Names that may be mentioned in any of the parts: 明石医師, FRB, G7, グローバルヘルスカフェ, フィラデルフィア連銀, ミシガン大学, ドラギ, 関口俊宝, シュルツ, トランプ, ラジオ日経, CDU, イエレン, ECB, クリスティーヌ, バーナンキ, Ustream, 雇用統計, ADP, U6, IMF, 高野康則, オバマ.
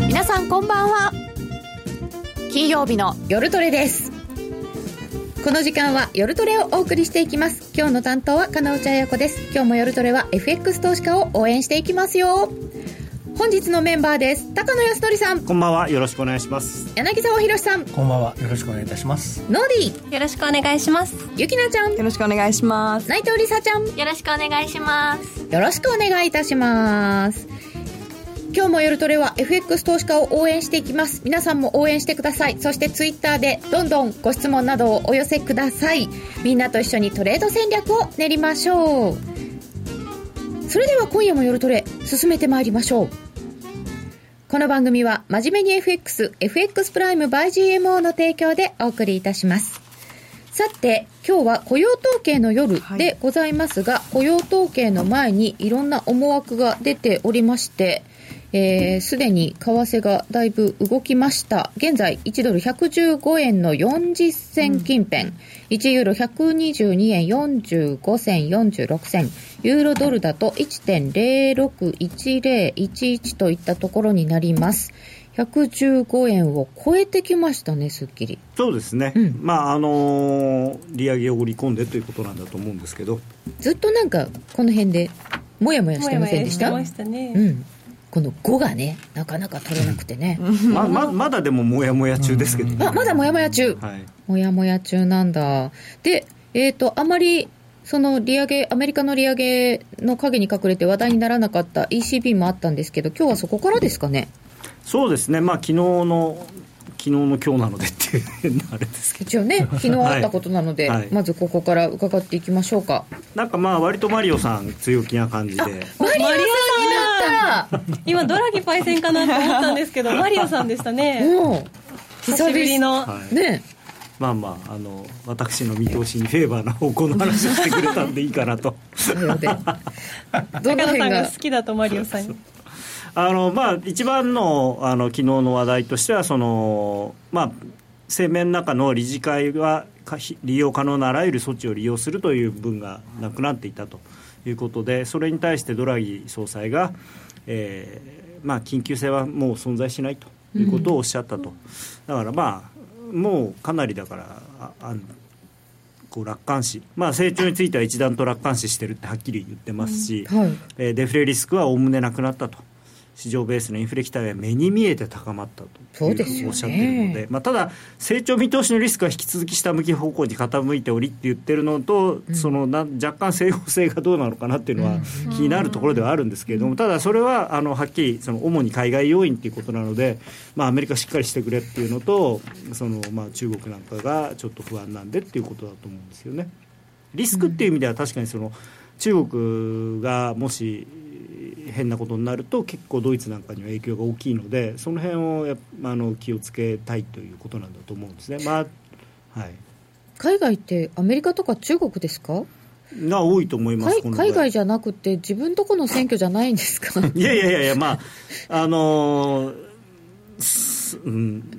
皆さんこんばんは。金曜日の夜トレです。この時間は夜トレをお送りしていきます。今日の担当は金内彩子です。今日も夜トレは FX 投資家を応援していきますよ。本日のメンバーです。高野康則さん、こんばんは、よろしくお願いします。柳沢博さん、こんばんは、よろしくお願いいたします。ノーディー、よろしくお願いします。ゆきなちゃん、よろしくお願いします。内藤理沙ちゃん、よろしくお願いします。よろしくお願いいたします。今日も夜トレは FX 投資家を応援していきます。皆さんも応援してください。そしてツイッターでどんどんご質問などをお寄せください。みんなと一緒にトレード戦略を練りましょう。それでは今夜も夜トレ進めてまいりましょう。この番組は真面目に FX プライム by GMO の提供でお送りいたします。さて今日は雇用統計の夜でございますが、雇用統計の前にいろんな思惑が出ておりまして、すでに為替がだいぶ動きました。現在1ドル115円の40銭近辺、1ユーロ122円45銭46銭、ユーロドルだと 1.061011 といったところになります。115円を超えてきましたね。すっきりそうですね、利上げを織り込んでということなんだと思うんですけど、ずっとなんかこの辺でもやもやしてませんでした？もやもやしてましたね、この5がねなかなか取れなくてねまだでももやもや中ですけど、まだもやもや中、はい、もやもや中なんだ。で、あまりその利上げ、アメリカの利上げの陰に隠れて話題にならなかった ECB もあったんですけど、今日はそこからですかね。そうですね、昨日の今日なのでってあれですけど、一応ね昨日あったことなので、はい、まずここから伺っていきましょうか。なんか割とマリオさん強気な感じで、マリオさんになった今ドラギパイセンかなと思ったんですけどマリオさんでしたね。久しぶりの、はい、ねえ、私の見通しにフェーバーな方向の話をしてくれたんでいいかなとどの辺が好きだとマリオさんに。そうそう、一番の、昨日の話題としては、声明の中の理事会は利用可能なあらゆる措置を利用するという文がなくなっていたということで、それに対してドラギ総裁が、緊急性はもう存在しないということをおっしゃったと、だからもうかなりだから楽観視、成長については一段と楽観視してるってはっきり言ってますし、デフレリスクはおおむねなくなったと、市場ベースのインフレ期待は目に見えて高まったというおっしゃっているので、ただ成長見通しのリスクは引き続き下向き方向に傾いておりって言ってるのと、若干整合性がどうなのかなっていうのは気になるところではあるんですけれども、ただそれははっきり主に海外要因ということなので、アメリカしっかりしてくれっていうのと、中国なんかがちょっと不安なんでっていうことだと思うんですよね。リスクっていう意味では確かに中国がもし変なことになると結構ドイツなんかには影響が大きいので、その辺を気をつけたいということなんだと思うんですね、海外ってアメリカとか中国ですかが多いと思います。海外じゃなくて自分とこの選挙じゃないんですかいやいやいや、すい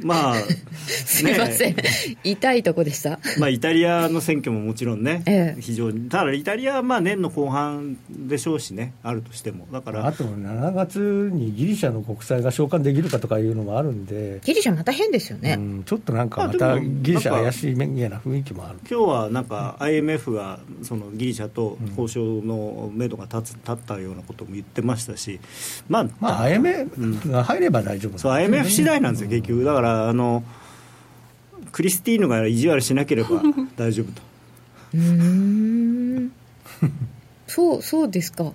ません、痛いとこでした、イタリアの選挙ももちろんね、非常に、ただイタリアは年の後半でしょうしね、あるとしてもだからあと7月にギリシャの国債が償還できるかとかいうのもあるんで、ギリシャまた変ですよね、ちょっとまたギリシャ怪しい面な雰囲気もある。今日はIMF がギリシャと交渉の目処が立ったようなことも言ってましたし、IMF が入れば大丈夫なんですよね。そう、IMF 次第なんですよ結局。だからクリスティーヌが意地悪しなければ大丈夫とそうですか。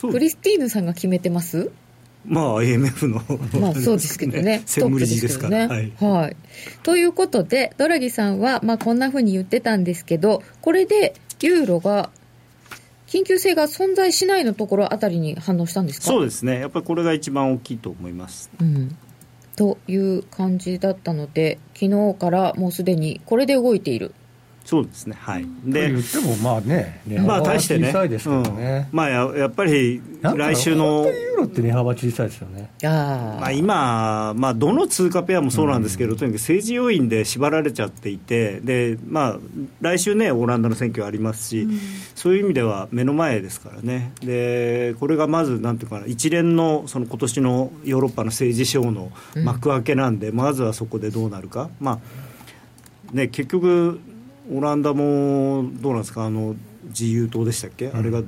クリスティーヌさんが決めてます。IMF のそうですけどね、専務理事ですから、ということでドラギさんはこんなふうに言ってたんですけど、これでユーロが緊急性が存在しないのところあたりに反応したんですか。そうですね、やっぱりこれが一番大きいと思います、という感じだったので、昨日からもうすでにこれで動いているそうですね、はい、で言ってもまあね、値幅は小さいですけどね、まあ、ね、うん、まあ、やっぱり来週のユーロって値幅小さいですよね。あ、まあ、今、まあ、どの通貨ペアもそうなんですけど、とにかく政治要因で縛られちゃっていて、で、まあ、来週ねオランダの選挙ありますし、うん、そういう意味では目の前ですからね。でこれがまずなんていうかな、一連のその今年のヨーロッパの政治ショーの幕開けなんで、うん、まずはそこでどうなるか、まあね、結局オランダもどうなんですか、あの自由党でしたっけ、うん、あれが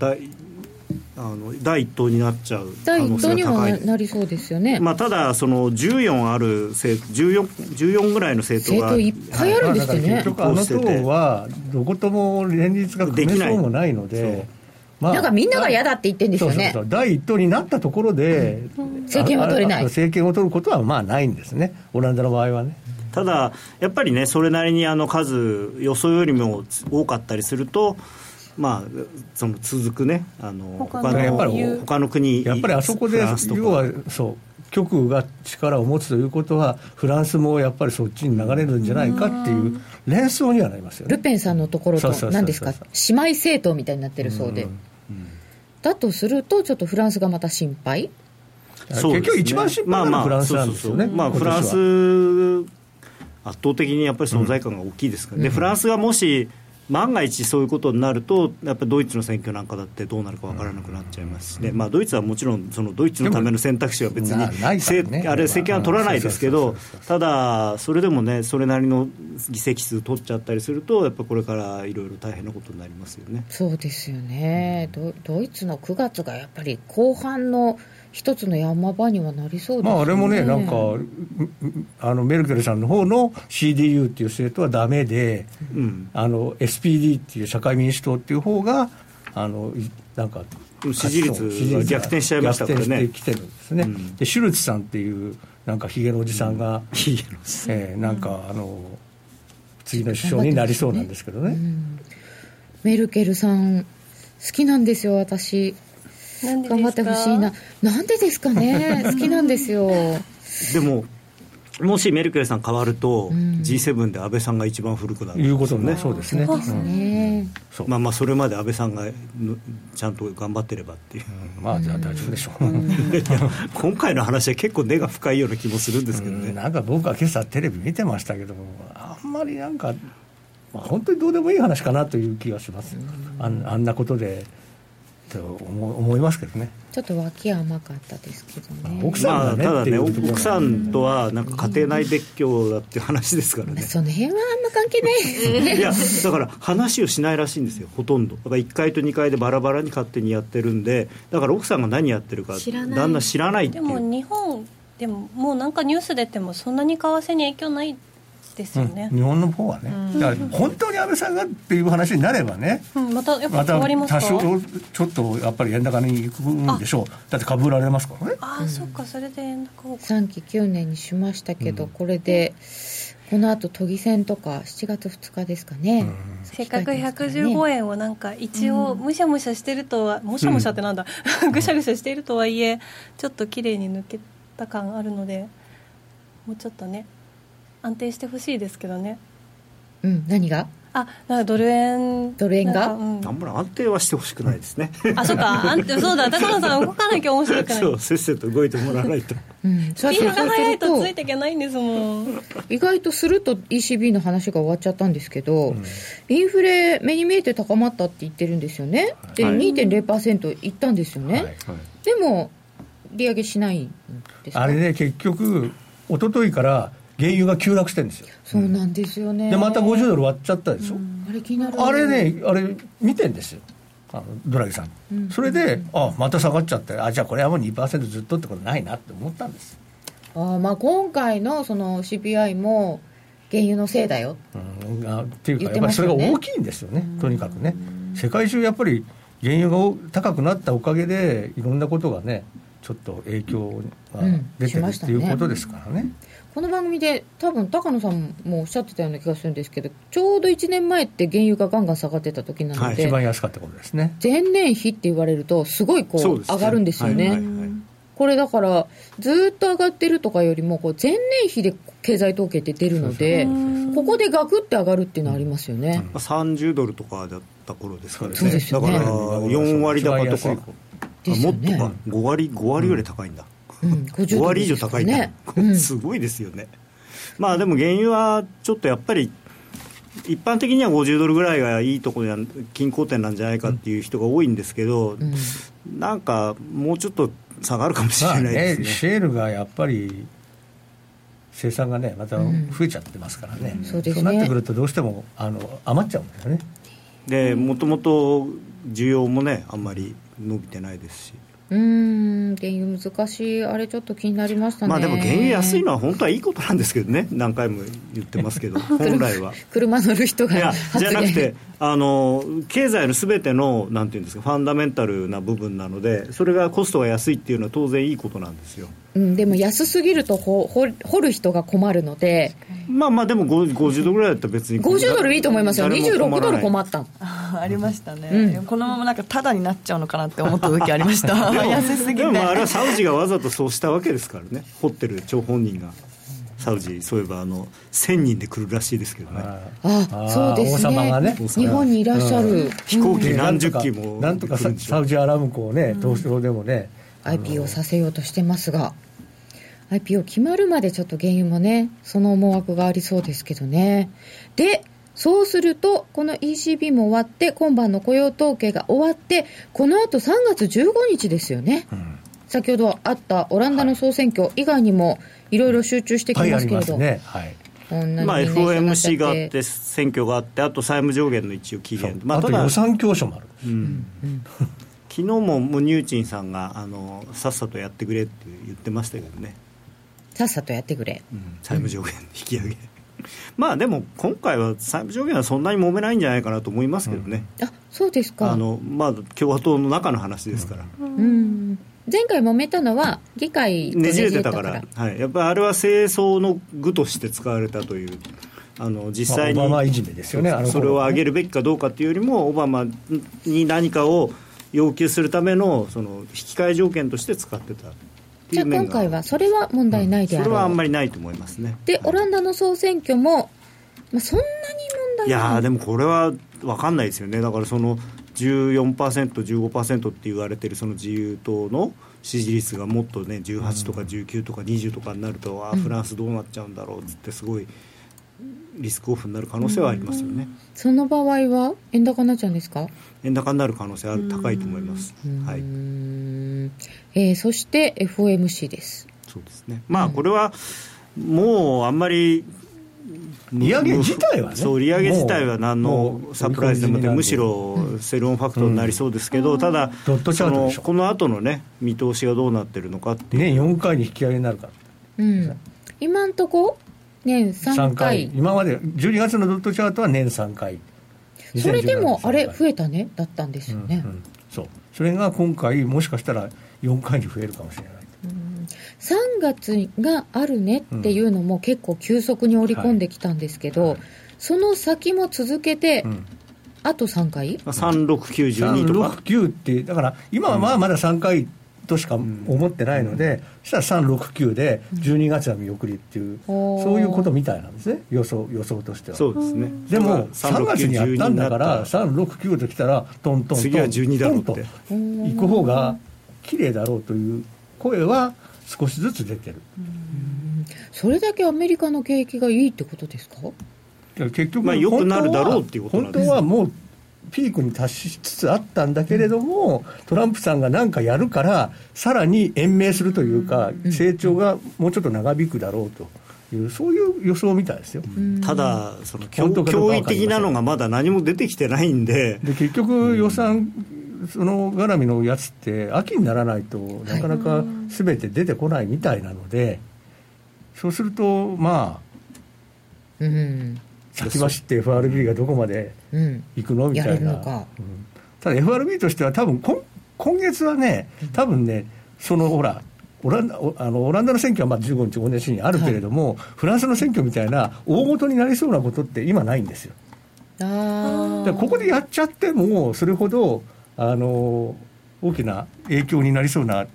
第一党になっちゃう可能性が高い。第一党にはなりそうですよね、まあ、ただその14ある 14ぐらいの政党が政党いっぱいあるんですよね、はい、だから結局あの党はどことも連立が組めそうもないので、まあ、なんかみんなが嫌だって言ってるんですよね。そうそうそう、第一党になったところで、うん、政権を取れない、政権を取ることはまあないんですね、オランダの場合はね。ただやっぱりね、それなりにあの数予想よりも多かったりすると、まあ、その続くね、あの他の国、やっぱりあそこで要はそう極右が力を持つということは、フランスもやっぱりそっちに流れるんじゃないかっていう連想にはなりますよね。ルペンさんのところと何ですか、姉妹政党みたいになってるそうで、うんうん、だとするとちょっとフランスがまた心配。そうですね、結局一番心配なのはフランスなんですよね。まあフランス圧倒的にやっぱり存在感が大きいですから、ね、うん、でフランスがもし万が一そういうことになると、やっぱりドイツの選挙なんかだってどうなるか分からなくなっちゃいますし、ね、まあ、ドイツはもちろんそのドイツのための選択肢は別に、ね、あれ政権は取らないですけど、ただそれでもね、それなりの議席数取っちゃったりすると、やっぱこれからいろいろ大変なことになりますよね。そうですよね、うん、ドイツの9月がやっぱり後半の一つの山場にはなりそうですね。まあ、あれもね、なんかあのメルケルさんの方の CDU っていう政党はダメで、うん、あの SPD っていう社会民主党っていう方があのなんか支持率が逆転しちゃいましたからね。逆転してきてるんですね、うん、でシュルツさんっていうなんかヒゲのおじさんが、うん、なんかあの次の首相になりそうなんですけどね、うん、メルケルさん好きなんですよ私。頑張ってほしいな。なんでですかね好きなんですよ。でももしメルケルさん変わると、うん、G7 で安倍さんが一番古くなるということね。そうですね、うん、そう、まあ、まあそれまで安倍さんがちゃんと頑張ってればっていう、うん、まあじゃあ大丈夫でしょう、うん、今回の話は結構根が深いような気もするんですけどね、うん、なんか僕は今朝テレビ見てましたけども、あんまりなんか、まあ、本当にどうでもいい話かなという気がします、うん、あんなことでと思いますけどね。ちょっと脇甘かったですけどね。奥さんがね、まあ、ただね奥さんとはなんか家庭内別居だっていう話ですからね、その辺はあんま関係ないですねいやだから話をしないらしいんですよほとんど。だから1階と2階でバラバラに勝手にやってるんで、だから奥さんが何やってるか旦那知らないっていう。でも日本でももうなんかニュース出てもそんなに為替に影響ないですよね、うん、日本の方はね、うん、だから本当に安倍さんがっていう話になればね、うん、またやっぱ変わりますか。また多少ちょっとやっぱり円高に行くんでしょう。だって株売られますからね。ああ、うん、そっか、それで円高を3期9年にしましたけど、うん、これでこのあと都議選とか7月2日ですかね、うん、せっかく115円をなんか一応むしゃむしゃしてるとは、うん、むしゃむしゃってなんだ、うん、ぐしゃぐしゃしてるとはいえちょっと綺麗に抜けた感あるので、もうちょっとね安定してほしいですけどね、うん、何があ、なんかドル円が、うん、あんまり安定はしてほしくないですねあ、そうか、安定、そうだ、高野さん動かなきゃ面白くないそう、せっせと動いてもらわないとスピードが速いとついていけないんですもん意外とすると ECB の話が終わっちゃったんですけど、うん、インフレ目に見えて高まったって言ってるんですよね。で、はい、2.0% いったんですよね、はいはい、でも利上げしないんですか。あれね、結局一昨日から原油が急落してるんですよ。そうなんですよね。でまた50ドル割っちゃったでしょ、うん、あれ気になる。あれね、あれ見てんですよ、あのドラギさん、うん、それで、うん、あまた下がっちゃって、あじゃあこれはもう 2% ずっとってことないなって思ったんです。あ、まあ、今回のその CPI も原油のせいだよ、うん、あっていうか、ね、やっぱりそれが大きいんですよね、うん、とにかくね、うん、世界中やっぱり原油が高くなったおかげでいろんなことがねちょっと影響が出てる、うん、ね、っていうことですからね、うん。この番組で多分高野さんもおっしゃってたような気がするんですけど、ちょうど1年前って原油がガンガン下がってた時なので、はい、一番安かったことですね。前年比って言われるとすごいこう上がるんですよね。これだからずっと上がってるとかよりもこう前年比で経済統計って出るので、ここでガクって上がるっていうのはありますよね。30ドルとかだった頃ですからね。そうですよね。だから4割高とか、もっとか5割より高いんだ、5割以上高いんだ、すごいですよね。まあでも原油はちょっとやっぱり一般的には50ドルぐらいがいいところで均衡点なんじゃないかっていう人が多いんですけど、なんかもうちょっと下がるかもしれないですね。シェールがやっぱり生産がねまた増えちゃってますからね、そうですね。そうなってくるとどうしても余っちゃうんですよね。でもともと需要もねあんまり伸びてないですし、原油難しい、あれちょっと気になりましたね。まあでも原油安いのは本当はいいことなんですけどね、何回も言ってますけど本来は車乗る人がいやじゃなくて経済のすべてのなんていうんですかファンダメンタルな部分なので、それがコストが安いっていうのは当然いいことなんですよ、でも安すぎると掘る人が困るので、まあまあでも50ドルぐらいだったら別に50ドルいいと思いますよ。26ドル困ったの ありましたね、このままなんかタダになっちゃうのかなって思った時ありました安すぎて。でもあれはサウジがわざとそうしたわけですからね、掘ってる張本人が。サウジそういえば1000人で来るらしいですけどね。あそうですね、王様がね日本にいらっしゃる、飛行機何十機もなんとかサウジアラムコをね東証でもね、IPO させようとしてますが、IPO 決まるまでちょっと原油もねその思惑がありそうですけどね。でそうするとこの ECB も終わって今晩の雇用統計が終わってこのあと3月15日ですよね、先ほどあったオランダの総選挙以外にもいろいろ集中してきますけれど、FOMC があって選挙があって、あと債務上限の一応期限、あと予算教書もある、昨日もニューチンさんがさっさとやってくれって言ってましたけどね。さっさとやってくれ、債務上限引き上げまあでも今回は債務上限はそんなに揉めないんじゃないかなと思いますけどね、あそうですか。まあ、共和党の中の話ですから、前回揉めたのは議会とねじれてたから、やっぱりあれは政争の具として使われたという、実際にオバマいじめですよね。それを上げるべきかどうかというよりもオバマに何かを要求するためのその引き換え条件として使ってた。じゃあ今回はそれは問題ないであろう、それはあんまりないと思いますね。でオランダの総選挙も、そんなに問題ない。いやでもこれは分かんないですよね。だからその 14% 15% って言われてるその自由党の支持率がもっとね18とか19とか20とかになると、フランスどうなっちゃうんだろうってすごいリスクオフになる可能性はありますよね。その場合は円高になっちゃうんですか。円高になる可能性は高いと思います、そして FOMC です。そうですね、これはもうあんまり利上げ自体はね、そう利上げ自体は何のサプライズでもなく、むしろセルオンファクトになりそうですけど、ただこの後のね見通しがどうなってるのかっていう、4回に引き上げになるから、今んとこ年3回、今まで12月のドットチャートは年3回それでもあれ増えたねだったんですよね、そうそれが今回もしかしたら4回に増えるかもしれない、3月があるねっていうのも結構急速に織り込んできたんですけど、その先も続けて、あと3回36912とか369ってだから今はまだ3回としか思ってないので、そしたら369で12月は見送りっていう、そういうことみたいなんですね、予想としては。そうですね。でも3月にやったんだから369ときたらトントントン次は12だろうって行く方が綺麗だろうという声は少しずつ出てる。それだけアメリカの景気がいいってことですか。結局良くなるだろうっていうことなんですね。本当はもうピークに達しつつあったんだけれども、トランプさんが何かやるからさらに延命するというか、成長がもうちょっと長引くだろうという、そういう予想みたいですよ。ただその驚異的なのがまだ何も出てきてないんで、結局予算その絡みのやつって秋にならないとなかなか全て出てこないみたいなので、そうするとまあ先走って FRB がどこまで行くのみたいな、ただ FRB としては多分今月はね、多分ねそのほらオランダの選挙はまあ15日15日にあるけれども、フランスの選挙みたいな大事になりそうなことって今ないんですよ。でここでやっちゃってもそれほど大きな影響になりそうな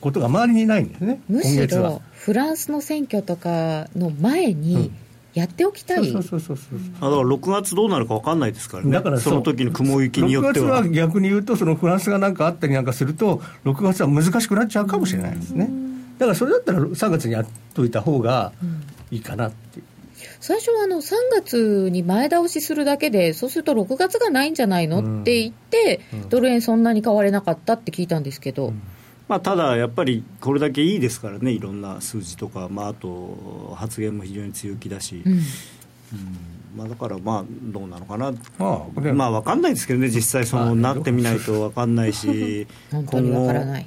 ことが周りにないんですね。むしろフランスの選挙とかの前にやっておきたい。だから6月どうなるか分かんないですからね。だから その時の雲行きによっては6月は逆に言うとそのフランスが何かあったりなんかすると6月は難しくなっちゃうかもしれないですね。だからそれだったら3月にやっといた方がいいかなっていう。最初は3月に前倒しするだけでそうすると6月がないんじゃないの、って言って、ドル円そんなに買われなかったって聞いたんですけど、ただやっぱりこれだけいいですからね、いろんな数字とか、あと発言も非常に強気だし、だからどうなのかな、分かんないですけどね、実際そのなってみないと分かんないし本当に分からない。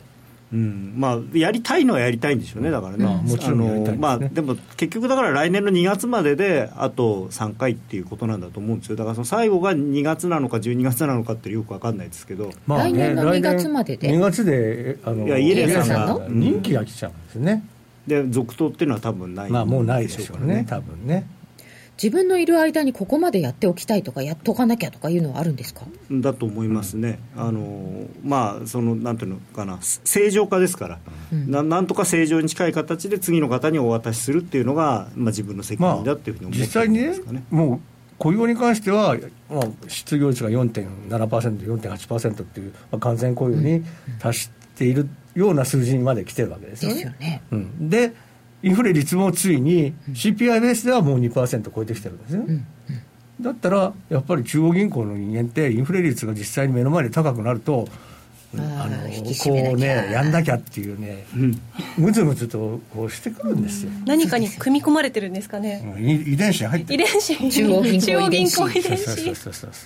やりたいのはやりたいんでしょうね。だからね、もちろんやりたいですね。でも結局だから来年の2月までであと3回っていうことなんだと思うんですよ。だからその最後が2月なのか12月なのかってよく分かんないですけど、来年の2月までで2月でイエレンさんが任期が来ちゃうんですね。で続投っていうのは多分ない、もうないでしょうからね、多分ね。自分のいる間にここまでやっておきたいとかやっとかなきゃとかいうのはあるんですか？だと思いますね。そのなんていうのかな、正常化ですから、なんとか正常に近い形で次の方にお渡しするっていうのが、自分の責任だっていうふうに思ってるんですかね。実際にね、もう雇用に関しては、失業率が 4.7%、4.8% っていう、完全雇用に達しているような数字まで来てるわけですよね。ですよね。でインフレ率もついに CPI ベースではもう 2% 超えてきてるんですよ、だったらやっぱり中央銀行の人間ってインフレ率が実際に目の前で高くなるとやんなきゃっていうね、むずむずとこうしてくるんですよ。何かに組み込まれてるんですかね、遺伝子に入ってる、中央銀行遺伝子。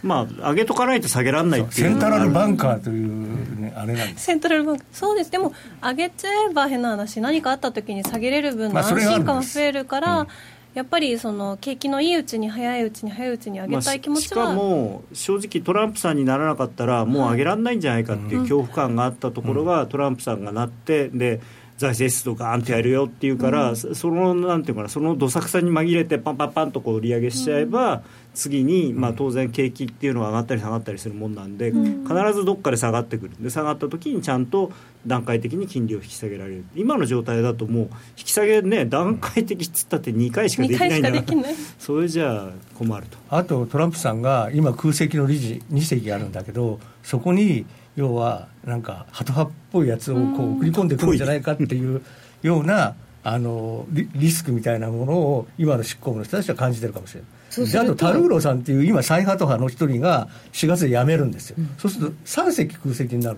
上げとかないと下げられないっていう、セントラルバンカーという、あれなんです。セントラルバンカー、そうです。でも上げちゃえば変な話、何かあった時に下げれる分の安心感が増えるから、やっぱりその景気のいいうちに早いうちに早いうちに上げたい気持ちは、しかも正直トランプさんにならなかったらもう上げられないんじゃないかっていう恐怖感があったところが、トランプさんがなって、で財政出動ガーンとやるよっていうから、そのなんていうかな、そのどさくさに紛れてパンパンパンとこう売り上げしちゃえば、次に当然景気っていうのは上がったり下がったりするもんなんで、必ずどっかで下がってくる。で下がった時にちゃんと段階的に金利を引き下げられる。今の状態だともう引き下げね、段階的っつったって2回しかできないんだからそれじゃあ困ると。あとトランプさんが今空席の理事2席あるんだけど、そこに要はなんかハト派っぽいやつをこう送り込んでくるんじゃないかっていうようなリスクみたいなものを今の執行部の人たちは感じてるかもしれない。であとタルーロさんっていう今最ハト派の一人が4月で辞めるんですよ、そうすると3席空席になる。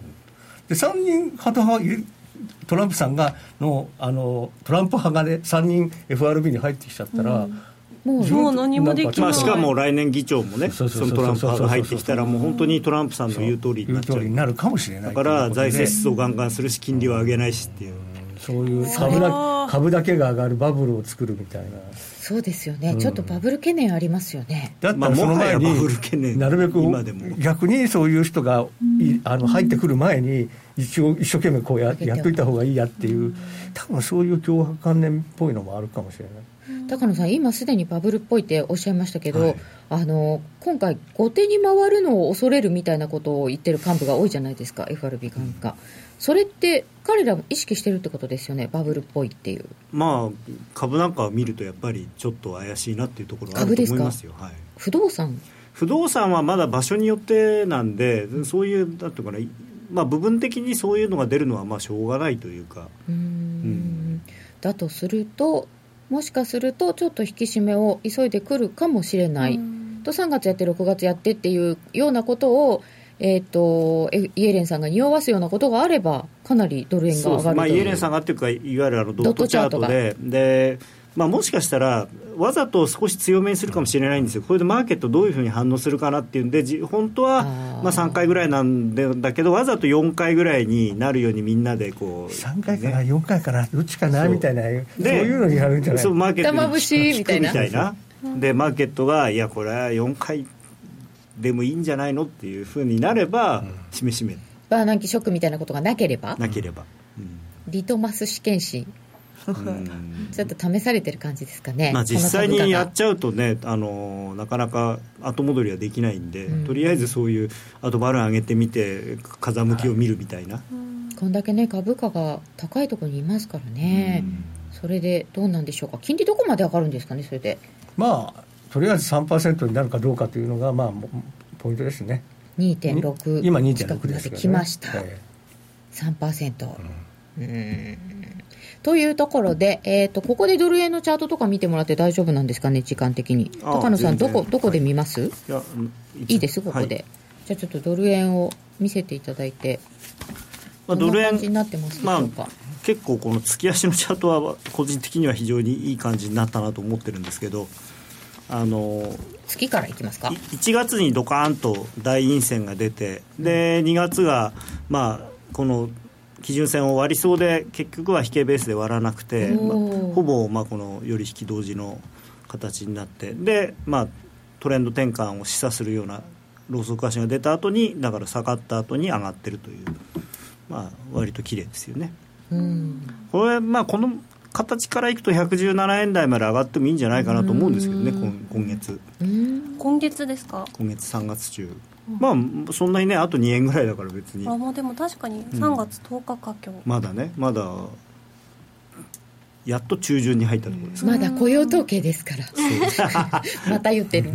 で3人ハト派、トランプさんがトランプ派が、3人 FRB に入ってきちゃったら、もう何もできない。しかも来年議長もね、そのトランプ派が入ってきたらもう本当にトランプさんの言う通りになっちゃう。言う通りになるかもしれない。だから財政出動をガンガンするし、金利を上げないしっていう、そういう株だけが上がるバブルを作るみたいな。そうですよね、ちょっとバブル懸念ありますよね。だったらその前に、なるべく逆にそういう人が入ってくる前に一生懸命こう やっといた方がいいやっていう、多分そういう脅迫観念っぽいのもあるかもしれない。高野さん、今すでにバブルっぽいっておっしゃいましたけど、今回後手に回るのを恐れるみたいなことを言ってる幹部が多いじゃないですか、 FRB 幹部が。それって彼らも意識してるってことですよね、バブルっぽいっていう。株なんかを見るとやっぱりちょっと怪しいなっていうところはあると思いますよ。株ですか？不動産はまだ場所によってなんで、そういうなんていうかな、部分的にそういうのが出るのはしょうがないというか。だとすると、もしかするとちょっと引き締めを急いでくるかもしれないと、3月やって6月やってっていうようなことを、イエレンさんが匂わすようなことがあれば、かなりドル円が上がるという。イエレンさんがっていうか、いわゆるドットチャートで、もしかしたらわざと少し強めにするかもしれないんですよ。これでマーケットどういうふうに反応するかなっていうんで、本当は3回ぐらいなんだけど、わざと4回ぐらいになるようにみんなでこう3回かな、4回かな、どっちかなみたいな、そういうのにやるんじゃない。マーケットに聞くみたいな。でマーケットがいやこれは4回でもいいんじゃないのっていうふうになれば、しめしめバーナンキショックみたいなことがなければ、リトマス試験紙ちょっと試されてる感じですかね。実際にやっちゃうとね、なかなか後戻りはできないんで、とりあえずそういうあとバルーン上げてみて風向きを見るみたいな、こんだけね株価が高いところにいますからね、それでどうなんでしょうか。金利どこまで上がるんですかね。それでまあとりあえず 3% になるかどうかというのが、まあ、ポイントですね。 2.6 今 2.6 ですからね、来ました、3%、というところで、ここでドル円のチャートとか見てもらって大丈夫なんですかね、時間的に。高野さんどこで見ます、はい、いいですここで、はい、じゃあちょっとドル円を見せていただいて、まあ、ドル円どんな感じになってますでしょうか。まあ結構この月足のチャートは個人的には非常にいい感じになったなと思ってるんですけど、月からいきますか。1月にドカーンと大陰線が出て、で2月がまあこの基準線を割りそうで結局は引けベースで割らなくて、まあ、ほぼまあこの寄り引き同時の形になって、でまあトレンド転換を示唆するようなローソク足が出た後にだから下がった後に上がってるという、まあ割と綺麗ですよね。これまあこの形からいくと117円台まで上がってもいいんじゃないかなと思うんですけどね、今月今月ですか。今月3月中、まあそんなにねあと2円ぐらいだから別に、まあでも確かに3月10日か今日、まだねまだやっと中旬に入ったところですから、まだ雇用統計ですからまた言ってる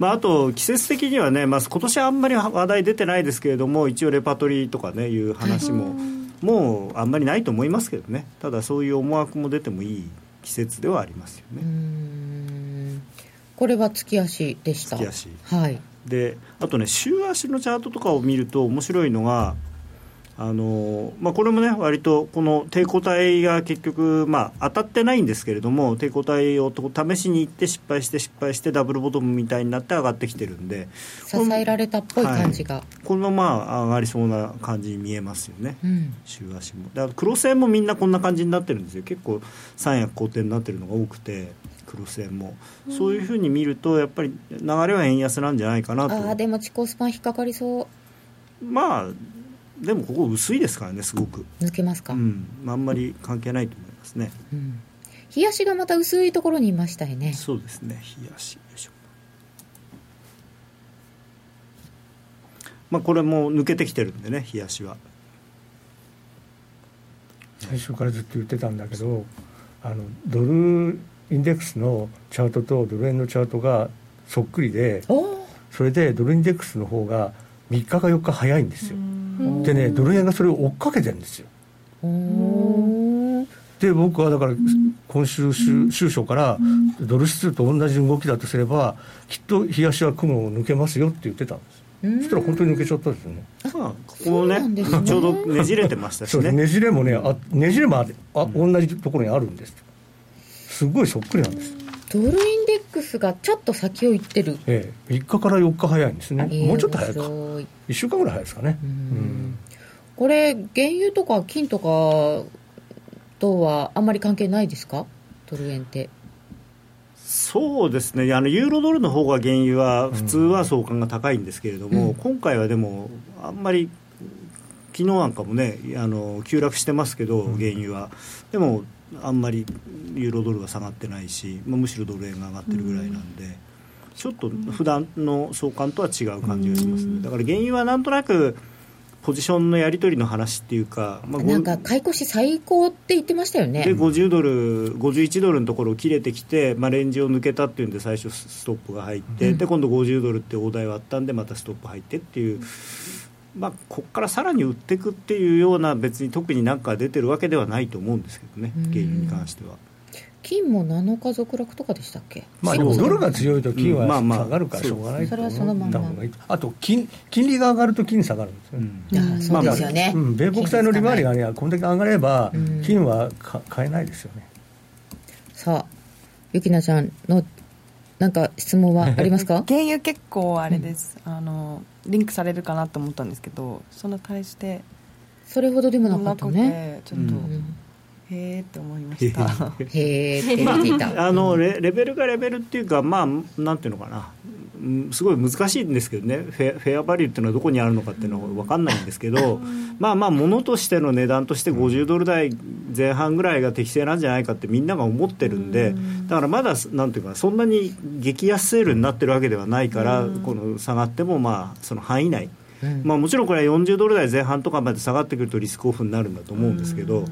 まああと季節的にはね、まあ、今年はあんまり話題出てないですけれども、一応レパトリーとかねいう話ももうあんまりないと思いますけどね。ただそういう思惑も出てもいい季節ではありますよね。これは月足でした。月足、はい、であとね週足のチャートとかを見ると面白いのが、まあ、これもね割とこの抵抗体が結局、まあ、当たってないんですけれども、抵抗体を試しに行って失敗してダブルボトムみたいになって上がってきてるんで、支えられたっぽい感じが、はい、このまま上がりそうな感じに見えますよね、週足も。だから黒線もみんなこんな感じになってるんですよ。結構三役好転になってるのが多くて、黒線もそういうふうに見るとやっぱり流れは円安なんじゃないかなと。でもチコスパン引っかかりそう。まあでもここ薄いですからね、すごく抜けますか、あんまり関係ないと思いますね、日足がまた薄いところにいましたよね。そうですね、日足、まあ、これも抜けてきてるんでね、日足は最初からずっと言ってたんだけど、ドルインデックスのチャートとドル円のチャートがそっくりで、それでドルインデックスの方が3日か4日早いんですよ。でね、ドル円がそれを追っかけてるんですよ。で僕はだから今週週初からドル指数と同じ動きだとすればきっと日足は雲を抜けますよって言ってたんです。そしたら本当に抜けちゃったんですよね。ここね、ちょうどねじれてましたしねねじれもね、ねじれも同じところにあるんです。すごいそっくりなんです。ドルインデックスがちょっと先を行ってる、3日から4日早いんですね、もうちょっと早いか、1週間ぐらい早いですかね。これ原油とか金とかとはあんまり関係ないですか、ドル円って。そうですね、ユーロドルの方が原油は普通は相関が高いんですけれども、今回はでもあんまり昨日なんかもね急落してますけど、原油はでもあんまりユーロドルが下がってないし、まあ、むしろドル円が上がってるぐらいなんで、ちょっと普段の相関とは違う感じがしますね。だから原油はなんとなくポジションのやり取りの話っていうか、まあ、なんか買い越し最高って言ってましたよね。で50ドル51ドルのところを切れてきて、まあ、レンジを抜けたっていうんで最初ストップが入って、で今度50ドルって大台割ったんでまたストップ入ってっていう、まあ、ここからさらに売っていくっていうような、別に特に何か出てるわけではないと思うんですけどね、原油に関しては。金も7日続落とかでしたっけ。まあ、でもドルが強いと金は下がるからしょうがないと思った方がいい。あと 金利が上がると金下がるんですよね、そうですよね、米国債の利回りが、こんだけ上がれば金は買えないですよね。さあゆきなちゃんのなんか質問はありますか。原油結構あれです、リンクされるかなと思ったんですけど、そんな対してそれほどでもなかったね。ちょっと、へーって思いました。へーって言ってた、レベルがレベルっていうか、まあなんていうのかな、すごい難しいんですけどね、フェアバリューっていうのはどこにあるのかっていうのは分かんないんですけどまあ物としての値段として50ドル台前半ぐらいが適正なんじゃないかってみんなが思ってるんで、だからまだなんていうかそんなに激安セールになってるわけではないから、この下がってもまあその範囲内まあ、もちろんこれは40ドル台前半とかまで下がってくるとリスクオフになるんだと思うんですけど、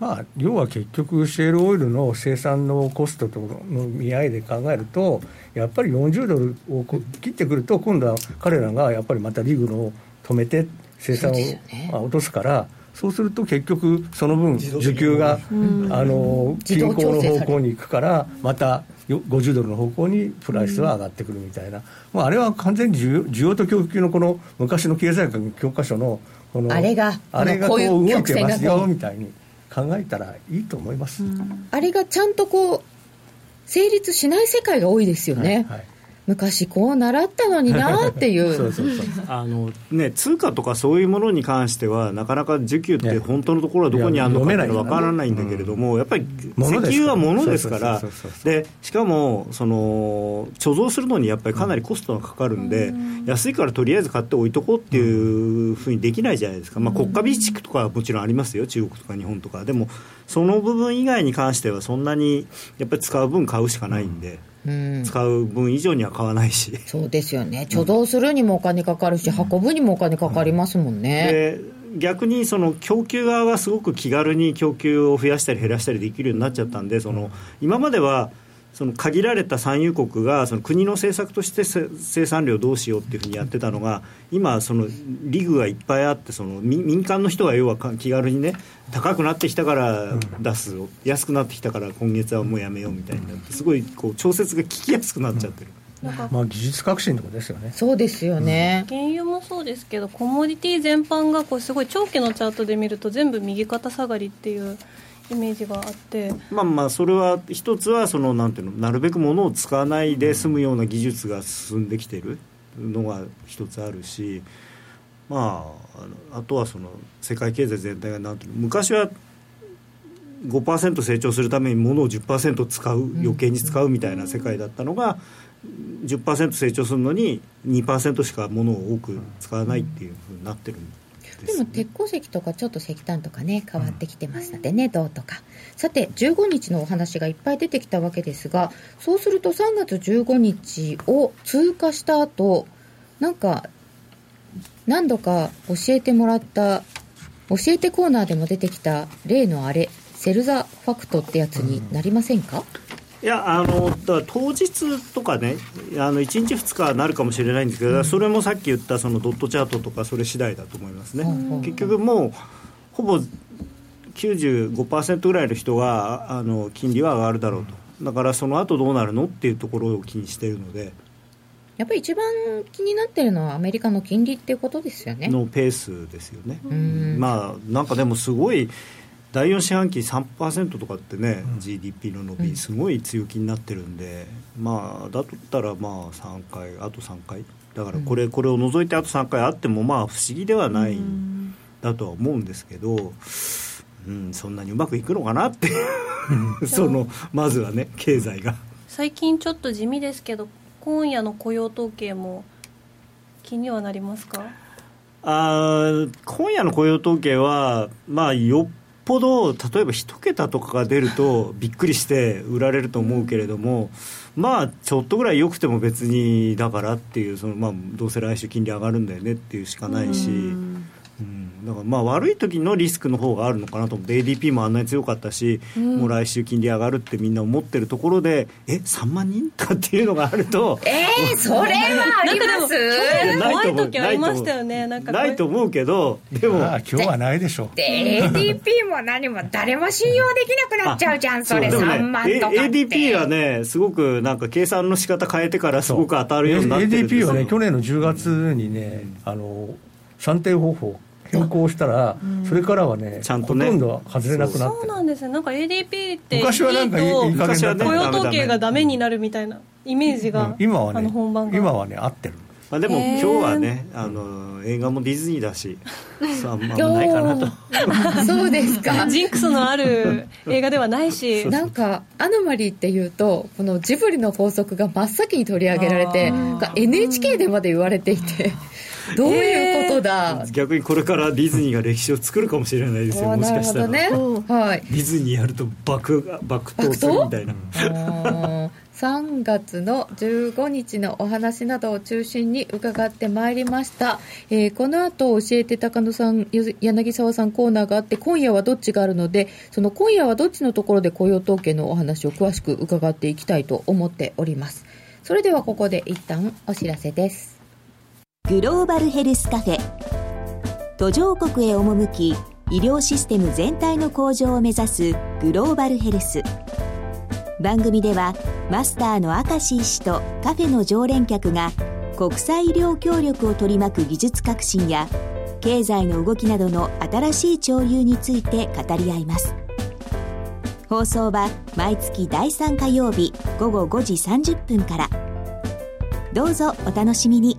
まあ、要は結局シェールオイルの生産のコストとの見合いで考えるとやっぱり40ドルを切ってくると今度は彼らがやっぱりまたリグを止めて生産を落とすから、そうすると結局その分需給が均衡の方向に行くからまた50ドルの方向にプライスは上がってくるみたいな、まあ、あれは完全に需要と供給のこの昔の経済学の教科書のこのあれがこう動いてますよみたいに考えたらいいと思います。あれがちゃんとこう成立しない世界が多いですよね、はいはい、昔こう習ったのになっていうそうそうそうね、通貨とかそういうものに関してはなかなか需給って本当のところはどこにあるのかって分からないんだけれども、やっぱり石油はものですから、でしかもその貯蔵するのにやっぱりかなりコストがかかるんで、安いからとりあえず買って置いとこうっていうふうにできないじゃないですか、まあ、国家備蓄とかはもちろんありますよ、中国とか日本とかでもその部分以外に関してはそんなにやっぱり使う分買うしかないんで、使う分以上には買わないし、そうですよね、貯蔵するにもお金かかるし、運ぶにもお金かかりますもんね、で逆にその供給側はすごく気軽に供給を増やしたり減らしたりできるようになっちゃったんで、その今まではその限られた産油国がその国の政策として生産量どうしようっていうふうにやってたのが、今そのリグがいっぱいあって、その民間の人は要は気軽にね、高くなってきたから出す、安くなってきたから今月はもうやめようみたいになって、すごいこう調節が効きやすくなっちゃってる、まあ、技術革新とかですよね。そうですよね、原油もそうですけどコモディティ全般がこうすごい長期のチャートで見ると全部右肩下がりっていうイメージがあって、まあ、まあそれは一つはそのなんていうの、なるべくものを使わないで済むような技術が進んできているのが一つあるし、まあ、あとはその世界経済全体がなんていうの、昔は 5% 成長するためにものを 10% 使う、余計に使うみたいな世界だったのが、10% 成長するのに 2% しかものを多く使わないっていうふうになってる。でも鉄鉱石とかちょっと石炭とかね変わってきてますのでね、銅とか。さて15日のお話がいっぱい出てきたわけですが、そうすると3月15日を通過した後、なんか何度か教えてもらった教えてコーナーでも出てきた例のあれ、セルザファクトってやつになりませんか？いやだ当日とかね、1日2日はなるかもしれないんですけど、それもさっき言ったそのドットチャートとかそれ次第だと思いますね、結局もうほぼ 95% ぐらいの人が金利は上がるだろうと、だからその後どうなるのっていうところを気にしているので、やっぱり一番気になってるのはアメリカの金利っていうことですよね、のペースですよね、まあ、なんかでもすごい第4四半期 3% とかってね、GDP の伸びすごい強気になってるんで、まあ、だったらまあ3回、あと3回、だからこれを除いてあと3回あってもまあ不思議ではないんだとは思うんですけど、そんなにうまくいくのかなってそのまずはね、経済が最近ちょっと地味ですけど今夜の雇用統計も気にはなりますか？今夜の雇用統計はまあよっぽど例えば1桁とかが出るとびっくりして売られると思うけれども、まあちょっとぐらい良くても別にだからっていう、そのまあどうせ来週金利上がるんだよねっていうしかないし、だからまあ悪い時のリスクの方があるのかなと思って ADP もあんなに強かったし、もう来週金利上がるってみんな思ってるところで3万人とかっていうのがあるとそれはあります怖い時ありましたよね、ないと思うけど、でも今日はないでしょう。で ADP も何も誰も信用できなくなっちゃうじゃんそれ3万とかって、ADP はねすごくなんか計算の仕方変えてからすごく当たるようになってる。 ADP はね去年の10月にね算定方法変更したら、それからはねちゃんとねほとんどは外れなくなって、そうなんですね。なんか ADP って昔はなんか昔は雇用統計がダメになるみたいなイメージが、今はね本番が今はね合ってる、まあ、でも今日はね映画もディズニーだしそうあんまないかなとそうですかジンクスのある映画ではないしそうそうそう、なんかアノマリーっていうとこのジブリの法則が真っ先に取り上げられて NHK でまで言われていてどういうことだ、逆にこれからディズニーが歴史を作るかもしれないですよもしかしたら、ね、はい、ディズニーやるとバク倒すみたいな3月の15日のお話などを中心に伺ってまいりました。この後教えて高野さん、柳沢さんコーナーがあって、今夜はどっちがあるので、その今夜はどっちのところで雇用統計のお話を詳しく伺っていきたいと思っております。それではここで一旦お知らせです。グローバルヘルスカフェ。途上国へ赴き、医療システム全体の向上を目指すグローバルヘルス。番組ではマスターの明石医師とカフェの常連客が国際医療協力を取り巻く技術革新や経済の動きなどの新しい潮流について語り合います。放送は毎月第3火曜日午後5時30分から。どうぞお楽しみに。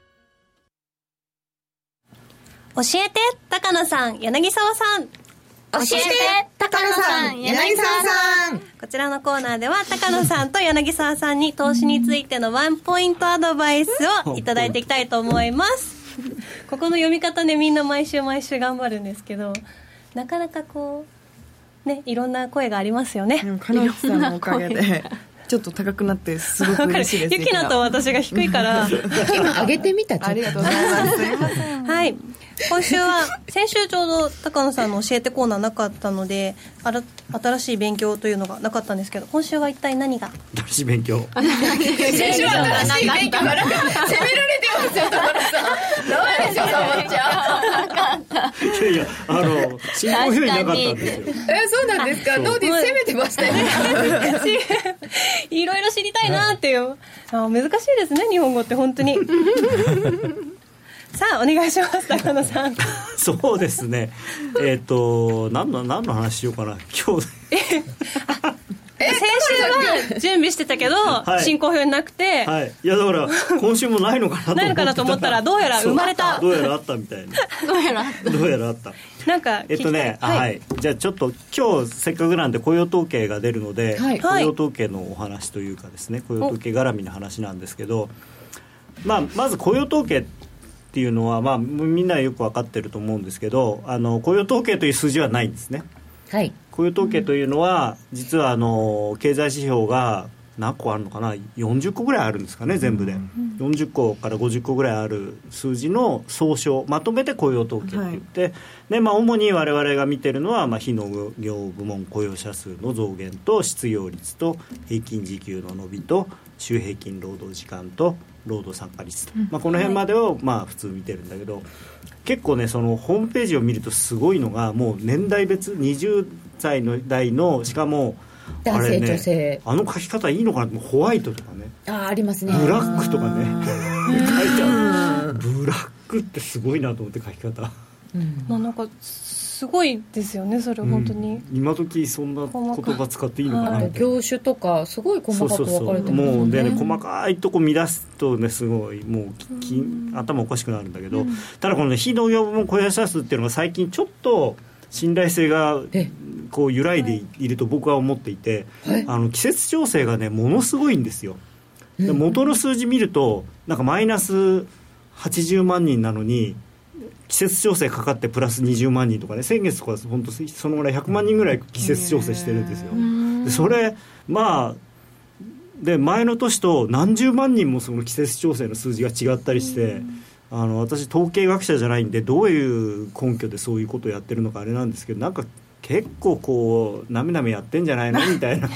教えて高野さん、柳沢さん。教えて高野さん、柳沢さん。こちらのコーナーでは高野さんと柳沢さんに投資についてのワンポイントアドバイスをいただいていきたいと思います。ここの読み方ね、みんな毎週毎週頑張るんですけど、なかなかこうね、いろんな声がありますよね。金内さんのおかげでちょっと高くなってすごく嬉しいです。ゆきなと私が低いから今上げてみた。ありがとうございます。すいません。はい、今週は先週ちょうど高野さんの教えてコーナーなかったので、新しい勉強というのがなかったんですけど、今週は一体何が新しい勉強。先週は新しい勉強がなかった。責められてますよ高野さん。なんでしょう、サボちゃん。なかった。いやいや、進行表になかったんですよ。そうなんですか。どうで攻めてましたよね。いろいろ知りたいなっていう。難しいですね、日本語って本当に。さあお願いします、高野さん。そうですね、何の話しようかな今日。先週は準備してたけど、はい、進行表なくて、はい、いやだから今週もないのかなと思ってた。ないのかなと思ったら、どうやら生まれた。どうやらあったみたいな。どうやらあったなんかね、はい、はい、じゃあちょっと今日せっかくなんで雇用統計が出るので、はい、雇用統計のお話というかですね、雇用統計絡みの話なんですけど、まず雇用統計っていうのは、みんなよく分かってると思うんですけど、雇用統計という数字はないんですね。はい、雇用統計というのは実は経済指標が何個あるのかな、40個ぐらいあるんですかね、全部で、うん、40個から50個ぐらいある数字の総称、まとめて雇用統計って言って、はい、で主に我々が見てるのは、非農業部門雇用者数の増減と失業率と平均時給の伸びと週平均労働時間と労働参加率と、この辺までを普通見てるんだけど、はい、結構ね、そのホームページを見るとすごいのが、もう年代別20歳の代の、しかも男性、ね、女性、書き方いいのかな、ホワイトとかね、ありますね、ブラックとかね書いちゃう。ブラックってすごいなと思って、書き方、なんかすごいですよね、それ本当に、今時そんな言葉使っていいのかな。業種とかすごい細かく分かれてるんですよね。もうでね、細かいとこ見出すとね、すごいもう頭おかしくなるんだけど、ただこの非農業部門雇用者数っていうのが最近ちょっと信頼性がこう揺らいでいると僕は思っていて、季節調整がね、ものすごいんですよ。で元の数字見ると、なんかマイナス80万人なのに季節調整かかってプラス20万人とかね、先月とか本当そのぐらい100万人ぐらい季節調整してるんですよ。でそれで前の年と何十万人もその季節調整の数字が違ったりして、私統計学者じゃないんで、どういう根拠でそういうことをやってるのかあれなんですけど、なんか結構こうなめなめやってんじゃないのみたいな。で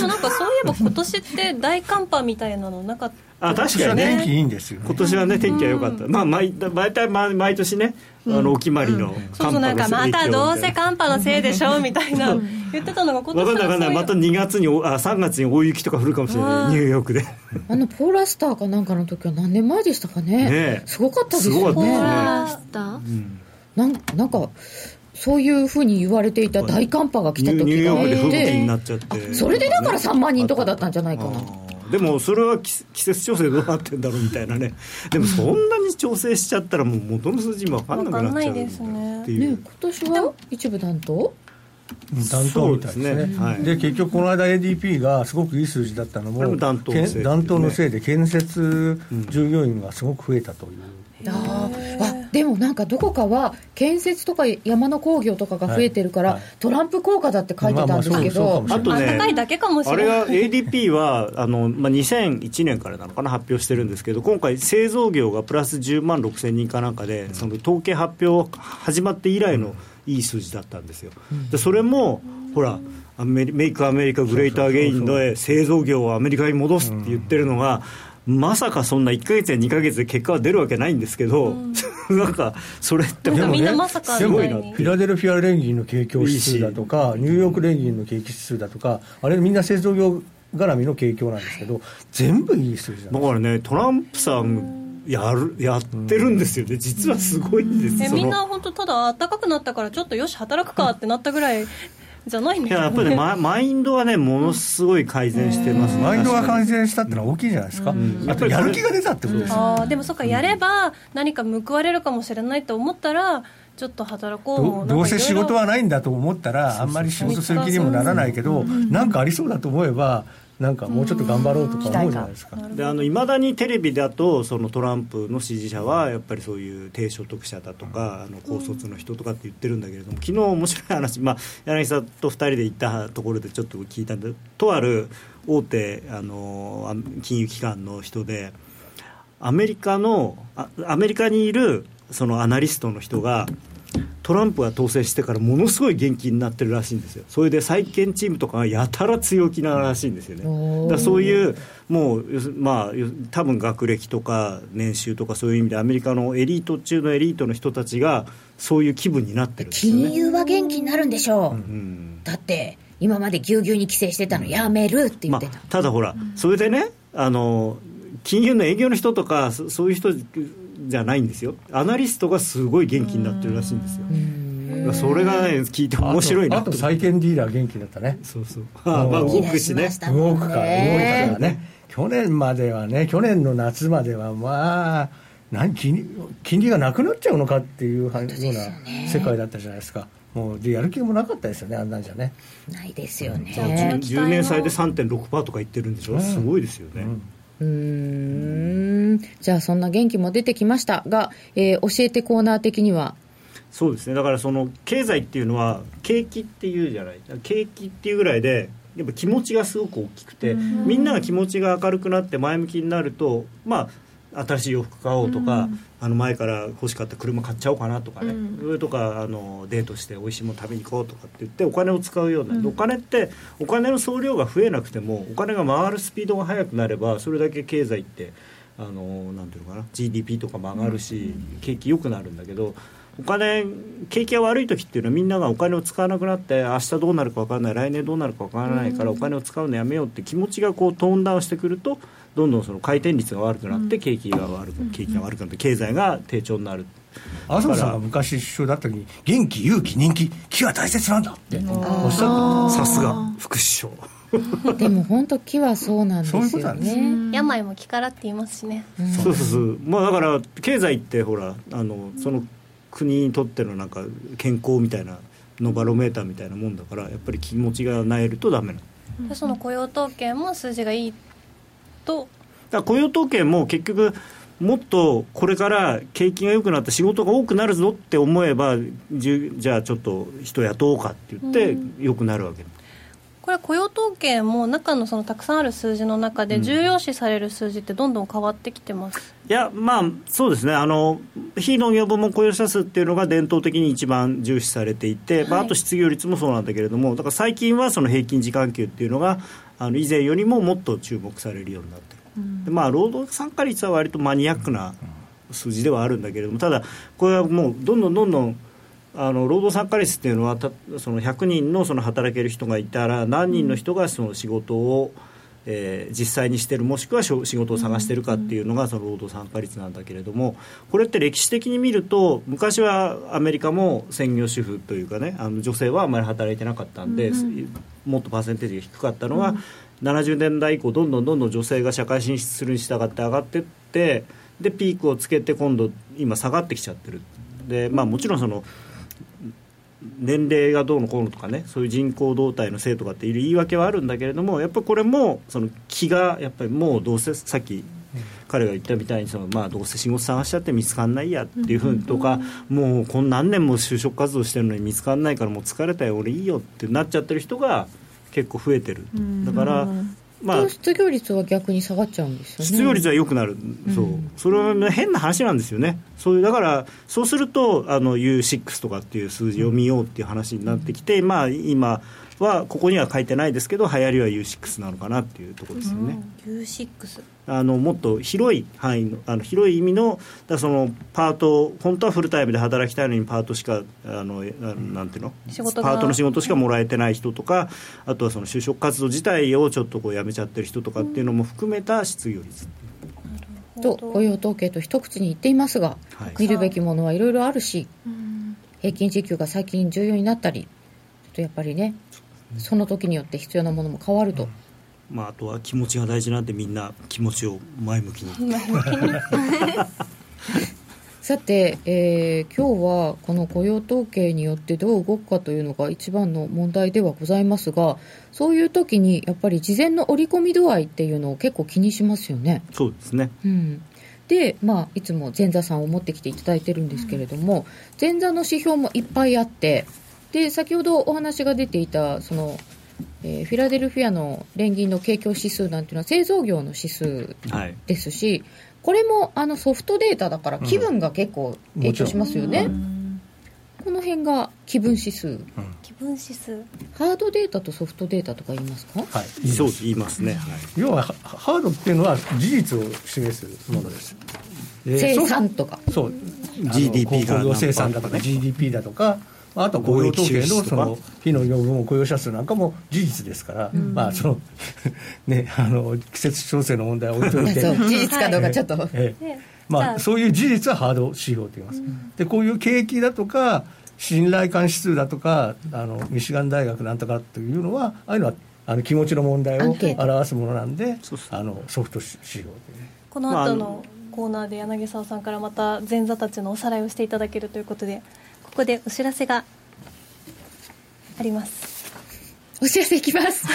もなんかそういえば今年って大寒波みたいなのなかった。確かにね、天気いいんですよね、今年はね、天気は良かった、毎年ね、お決まりの寒波が過ぎて、そうそう、なんかまたどうせ寒波のせいでしょみたいな言ってたのが、今年は分かんない、また2月に3月に大雪とか降るかもしれない、ニューヨークでポーラスターかなんかの時は何年前でしたか ね、すごかったですよね、ポーラスター、なんかそういうふうに言われていた大寒波が来た時があって、ニューヨークで吹雪になっちゃって、それでだから3万人とかだったんじゃないかな。でもそれは季節調整どうなってんだろうみたいなねでもそんなに調整しちゃったらもう元の数字も分かんなくなっちゃうっていう、ね、今年は一部担当担当みたいですね。そうですね、はい、で結局この間 ADP がすごくいい数字だったのも暖冬のせいで建設従業員がすごく増えたという、うん、あでもなんかどこかは建設とか山の工業とかが増えてるから、はいはい、トランプ効果だって書いてたんですけど、あとね高いだけかもしれない。あれが ADP は2001年からなのかな発表してるんですけど、今回製造業がプラス10万6000人かなんかで、その統計発表始まって以来の、うんいい数字だったんですよ。でそれもほらメイクアメリカグレートアゲインで製造業をアメリカに戻すって言ってるのが、まさかそんな1ヶ月や2ヶ月で結果は出るわけないんですけど、なんかそれってもみんなまさかすごいな。フィラデルフィア連銀の景気指数だとかニューヨーク連銀の景気指数だとか、あれみんな製造業絡みの景況なんですけど、全部いい数字なんです。だからね、トランプさんやってるんですよね、うん、実はすごいんです、うん、みんな本当ただ暖かくなったからちょっとよし働くかってなったぐらいじゃないんですよね。やっぱり、マインドはねものすごい改善してますね。マインドが改善したってのは大きいじゃないですか、うんうん、あとやる気が出たってことですよね、うん、あでもそっか、やれば何か報われるかもしれないと思ったらちょっと働こうも どうせ仕事はないんだと思ったらあんまり仕事する気にもならないけど、なんかありそうだと思えばなんかもうちょっと頑張ろうとか思うじゃないですか。でいまだにテレビだとそのトランプの支持者はやっぱりそういう低所得者だとか、高卒の人とかって言ってるんだけれども、昨日面白い話、柳さんと2人で行ったところでちょっと聞いたんで、とある大手金融機関の人でアメリカにいるそのアナリストの人がトランプが当選してからものすごい元気になってるらしいんですよ。それで債券チームとかがやたら強気ならしいんですよね。だからそういうもう多分学歴とか年収とかそういう意味でアメリカのエリート中のエリートの人たちがそういう気分になってるんですよね。金融は元気になるんでしょう、うん、だって今までぎゅうぎゅうに規制してたのやめるって言ってた、ただほらそれでね、金融の営業の人とかそういう人じゃないんですよ。アナリストがすごい元気になってるらしいんですよ。それが、ね、聞いて面白いなと。あと債券ディーラー元気だったね。そうそう。動くしね。動くからね。去年まではね、去年の夏までは金利がなくなっちゃうのかっていうような世界だったじゃないですか。もうでやる気もなかったですよね、あんなんじゃね。ないですよね。10年債で 3.6% とかいってるんでしょ。すごいですよね。じゃあそんな元気も出てきましたが、教えてコーナー的にはそうですね。だからその経済っていうのは景気っていうじゃない、景気っていうぐらいでやっぱ気持ちがすごく大きくて、みんなが気持ちが明るくなって前向きになると、新しい洋服買おうとか、前から欲しかった車買っちゃおうかなとかね、それとかデートしておいしいもの食べに行こうとかって言ってお金を使うような、お金ってお金の総量が増えなくてもお金が回るスピードが速くなればそれだけ経済ってなんていうのかな、 GDP とかも上がるし、景気良くなるんだけど、景気が悪い時っていうのはみんながお金を使わなくなって、明日どうなるか分からない、来年どうなるか分からないからお金を使うのやめようって気持ちがこうトーンダウンしてくると、どんどんその回転率が悪くなって景気が悪くなって経済が低調になる。麻生さんが昔首相だった時に元気、勇気、人気、気は大切なんだっておっしゃった。さすが副首相でも本当気はそうなんですよね。そういうことなんですね。病も気からって言いますしね、そうそうそう、だから経済ってほらその国にとってのなんか健康みたいなのバロメーターみたいなもんだから、やっぱり気持ちが萎えるとダメなの。その雇用統計も数字がいいと、だ雇用統計も結局もっとこれから景気が良くなって仕事が多くなるぞって思えば、じゃあちょっと人雇おうかって言って良くなるわけ。これ雇用統計も中 の, そのたくさんある数字の中で重要視される数字ってどんどん変わってきてます、いやそうですね。非農業部門雇用者数っていうのが伝統的に一番重視されていて、あと失業率もそうなんだけれども、だから最近はその平均時間給っていうのが以前よりももっと注目されるようになってる、で労働参加率は割とマニアックな数字ではあるんだけれども、ただこれはもうどんどん労働参加率っていうのはその100人 の, その働ける人がいたら何人の人がその仕事を、実際にしてる、もしくは仕事を探してるかっていうのがその労働参加率なんだけれども、これって歴史的に見ると昔はアメリカも専業主婦というかね、女性はあまり働いてなかったんで、もっとパーセンテージが低かったのは70年代以降どんどん女性が社会進出するに従って上がっていって、でピークをつけて今度今下がってきちゃってる。で、まあ、もちろんその年齢がどうのこうのとかね、そういう人口動態のせいとかっていう言い訳はあるんだけれども、やっぱりこれもその気がやっぱりもうどうせさっき彼が言ったみたいにその、まあ、どうせ仕事探しちゃって見つかんないやっていうふうにとか、もうこの何年も就職活動してるのに見つかんないからもう疲れたよ俺いいよってなっちゃってる人が結構増えてる。だからまあ、失業率は逆に下がっちゃうんですよね。失業率は良くなる、そう、それは変な話なんですよね。そういうだからそうするとU6 とかっていう数字を見ようっていう話になってきて、まあ、今はここには書いてないですけど流行りは U6 なのかなっていうところですよね、U6 もっと広い範囲の、広い意味の、だそのパート、本当はフルタイムで働きたいのにパートしかなんていうの、パートの仕事しかもらえてない人とか、あとはその就職活動自体をちょっとこうやめちゃってる人とかっていうのも含めた失業率、と雇用統計と一口に言っていますが、はい、見るべきものはいろいろあるし、平均時給が最近重要になったり、ちょっとやっぱりね、その時によって必要なものも変わると、まあ、あとは気持ちが大事なんでみんな気持ちを前向きにさて、今日はこの雇用統計によってどう動くかというのが一番の問題ではございますが、そういう時にやっぱり事前の織り込み度合いっていうのを結構気にしますよね。そうですね、で、まあ、いつも前座さんを持ってきていただいてるんですけれども、前座の指標もいっぱいあって、で先ほどお話が出ていたその、フィラデルフィアの連銀の景況指数なんていうのは製造業の指数ですし、はい、これもソフトデータだから気分が結構影響しますよね、この辺が気分指数、ハードデータとソフトデータとか言いますか、はい、そう言いますね、要はハードっていうのは事実を示すものです、生産とかそう GDP が工業生産だとか GDP だとか、あと雇用統計 の、 その非農業も雇用者数なんかも事実ですから、まあそのね、季節調整の問題を置いといて事実かどうかちょっと、まあ、そういう事実はハード指標と言います、でこういう景気だとか信頼感指数だとかミシガン大学なんとかというのは、ああいうのは気持ちの問題を表すものなんで、ソフト指標で、この後のコーナーで柳沢さんからまた前座たちのおさらいをしていただけるということで、ここでお知らせがあります。お知らせいきます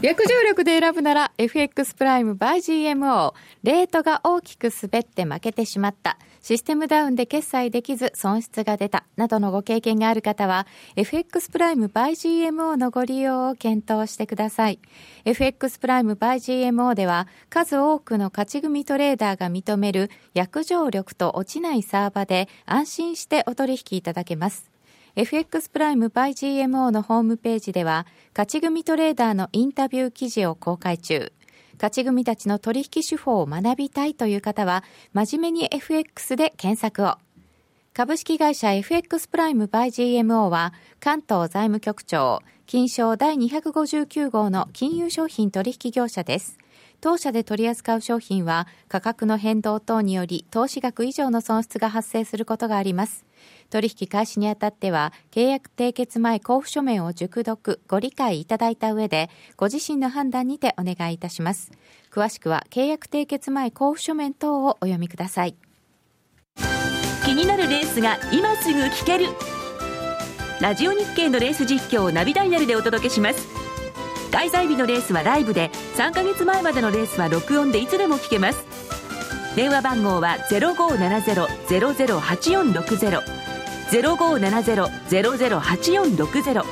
約定力で選ぶなら FX プライム by GMO、 レートが大きく滑って負けてしまった、システムダウンで決済できず損失が出たなどのご経験がある方は FX プライム by GMO のご利用を検討してください。 FX プライム by GMO では数多くの勝ち組トレーダーが認める約定力と落ちないサーバで安心してお取引いただけます。FX プライム by GMO のホームページでは勝ち組トレーダーのインタビュー記事を公開中。勝ち組たちの取引手法を学びたいという方は真面目に FX で検索を。株式会社 FX プライム by GMO は関東財務局長金商第259号の金融商品取引業者です。当社で取り扱う商品は価格の変動等により投資額以上の損失が発生することがあります。取引開始にあたっては契約締結前交付書面を熟読ご理解いただいた上でご自身の判断にてお願いいたします。詳しくは契約締結前交付書面等をお読みください。気になるレースが今すぐ聞けるラジオ日経のレース実況をナビダイヤルでお届けします。開催日のレースはライブで、3ヶ月前までのレースは録音でいつでも聞けます。電話番号は 0570-008460 0570-008460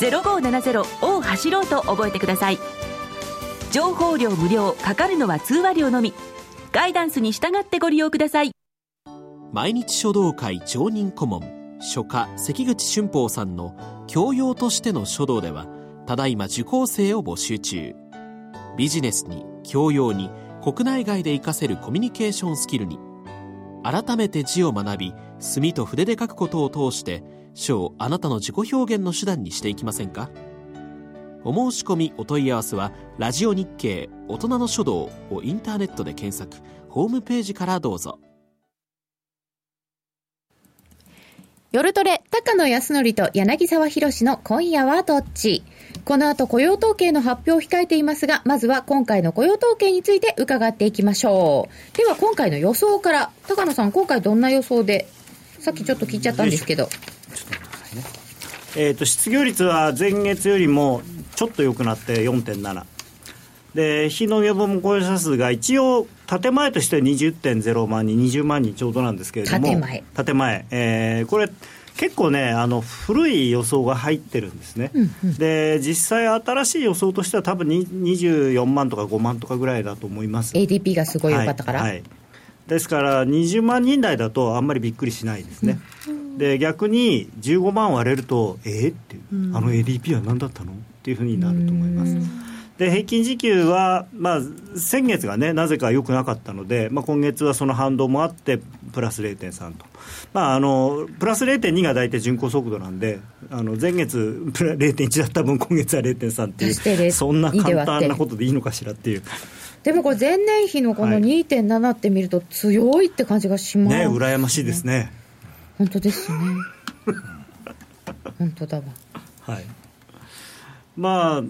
0570を走ろうと覚えてください。情報料無料、かかるのは通話料のみ。ガイダンスに従ってご利用ください。毎日書道会常任顧問書家関口俊宝さんの教養としての書道では、ただいま受講生を募集中。ビジネスに教養に国内外で活かせるコミュニケーションスキルに、改めて字を学び墨と筆で書くことを通して書をあなたの自己表現の手段にしていきませんか。お申し込みお問い合わせはラジオ日経大人の書道をインターネットで検索、ホームページからどうぞ。夜トレ、高野康則と柳沢博の今夜はどっち。この後雇用統計の発表を控えていますが、まずは今回の雇用統計について伺っていきましょう。では今回の予想から、高野さん、今回どんな予想で、さっきちょっと聞いちゃったんですけど。失業率は前月よりもちょっと良くなって 4.7 で、非農業分雇用者数が一応建前として 20.0 万人20万人ちょうどなんですけれども、建前、これ結構ね、古い予想が入ってるんですね、で実際新しい予想としては多分24万とか5万とかぐらいだと思います。 ADP がすごい良かったから、ですから20万人台だとあんまりびっくりしないですね、で逆に15万割れるとっていう、あの ADP は何だったのっていうふうになると思います。で平均時給は、先月がねなぜか良くなかったので、今月はその反動もあってプラス 0.3 と、プラス 0.2 が大体巡航速度なんで、前月 0.1 だった分今月は 0.3 っていう、そんな簡単なことでいいのかしらっていう。でもこれ前年比のこの 2.7 って見ると強いって感じがしますね。羨ましいですね。本当ですね本当だわ。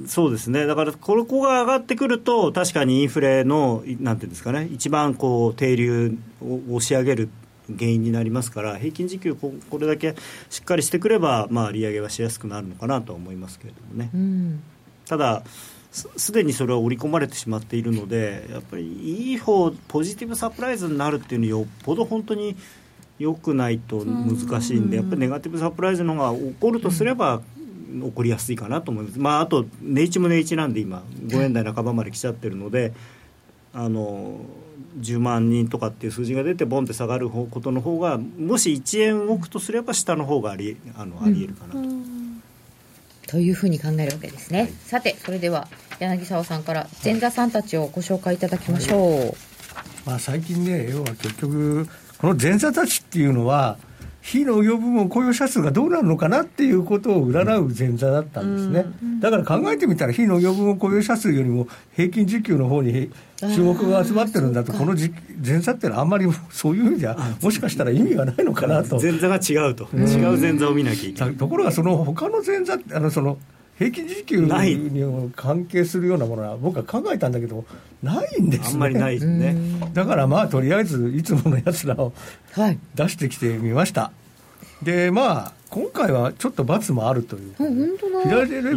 そうですね。だからここが上がってくると、確かにインフレのなんていうんですかね、一番こう定流を押し上げる原因になりますから、平均時給 これだけしっかりしてくれば、利上げはしやすくなるのかなとは思いますけれどもね、ただすでにそれは織り込まれてしまっているので、やっぱりいい方ポジティブサプライズになるっていうのはよっぽど本当に良くないと難しいんで、やっぱりネガティブサプライズの方が起こるとすれば、起こりやすいかなと思います、あと値打ちも値打ちなんで、今5円台半ばまで来ちゃってるので、10万人とかっていう数字が出てボンって下がることの方が、もし1円動くとすれば下の方がありえるかなと、というふうに考えるわけですね、さてそれでは柳沢さんから前座さんたちをご紹介いただきましょう。最近ね、要は結局この前座たちっていうのは、非農業部門雇用者数がどうなるのかなっていうことを占う前座だったんですね、だから考えてみたら、非農業部門雇用者数よりも平均時給の方に注目が集まってるんだと、この前座ってのはあんまりそういう意味ではもしかしたら意味がないのかなと、前座が違うと、違う前座を見なきゃいけない。ところがその他の前座、その平均時給に関係するようなものは僕は考えたんだけど、ないんですね、あんまりないですね。だからとりあえずいつものやつらを出してきてみました、で今回はちょっと罰もあるという、フィラデル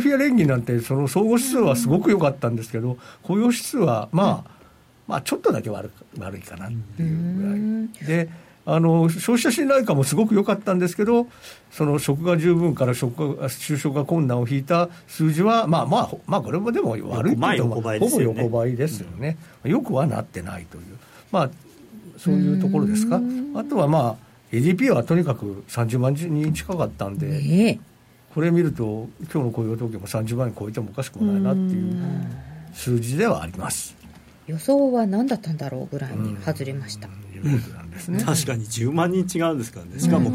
フィア連銀なんてその総合指数はすごく良かったんですけど、雇用指数はちょっとだけ悪いかなっていうぐらい、で消費者信頼感もすごく良かったんですけど、その職が十分から就職が困難を引いた数字はこれもでも悪いけど、ほぼ横ばいですよね、よくはなってないという、そういうところですか。あとはADP はとにかく30万人近かったんで、これ見ると今日の雇用統計も30万人超えてもおかしくもないなっていう数字ではあります。予想は何だったんだろうぐらいに外れました。確かに10万人違うんですからね。しかも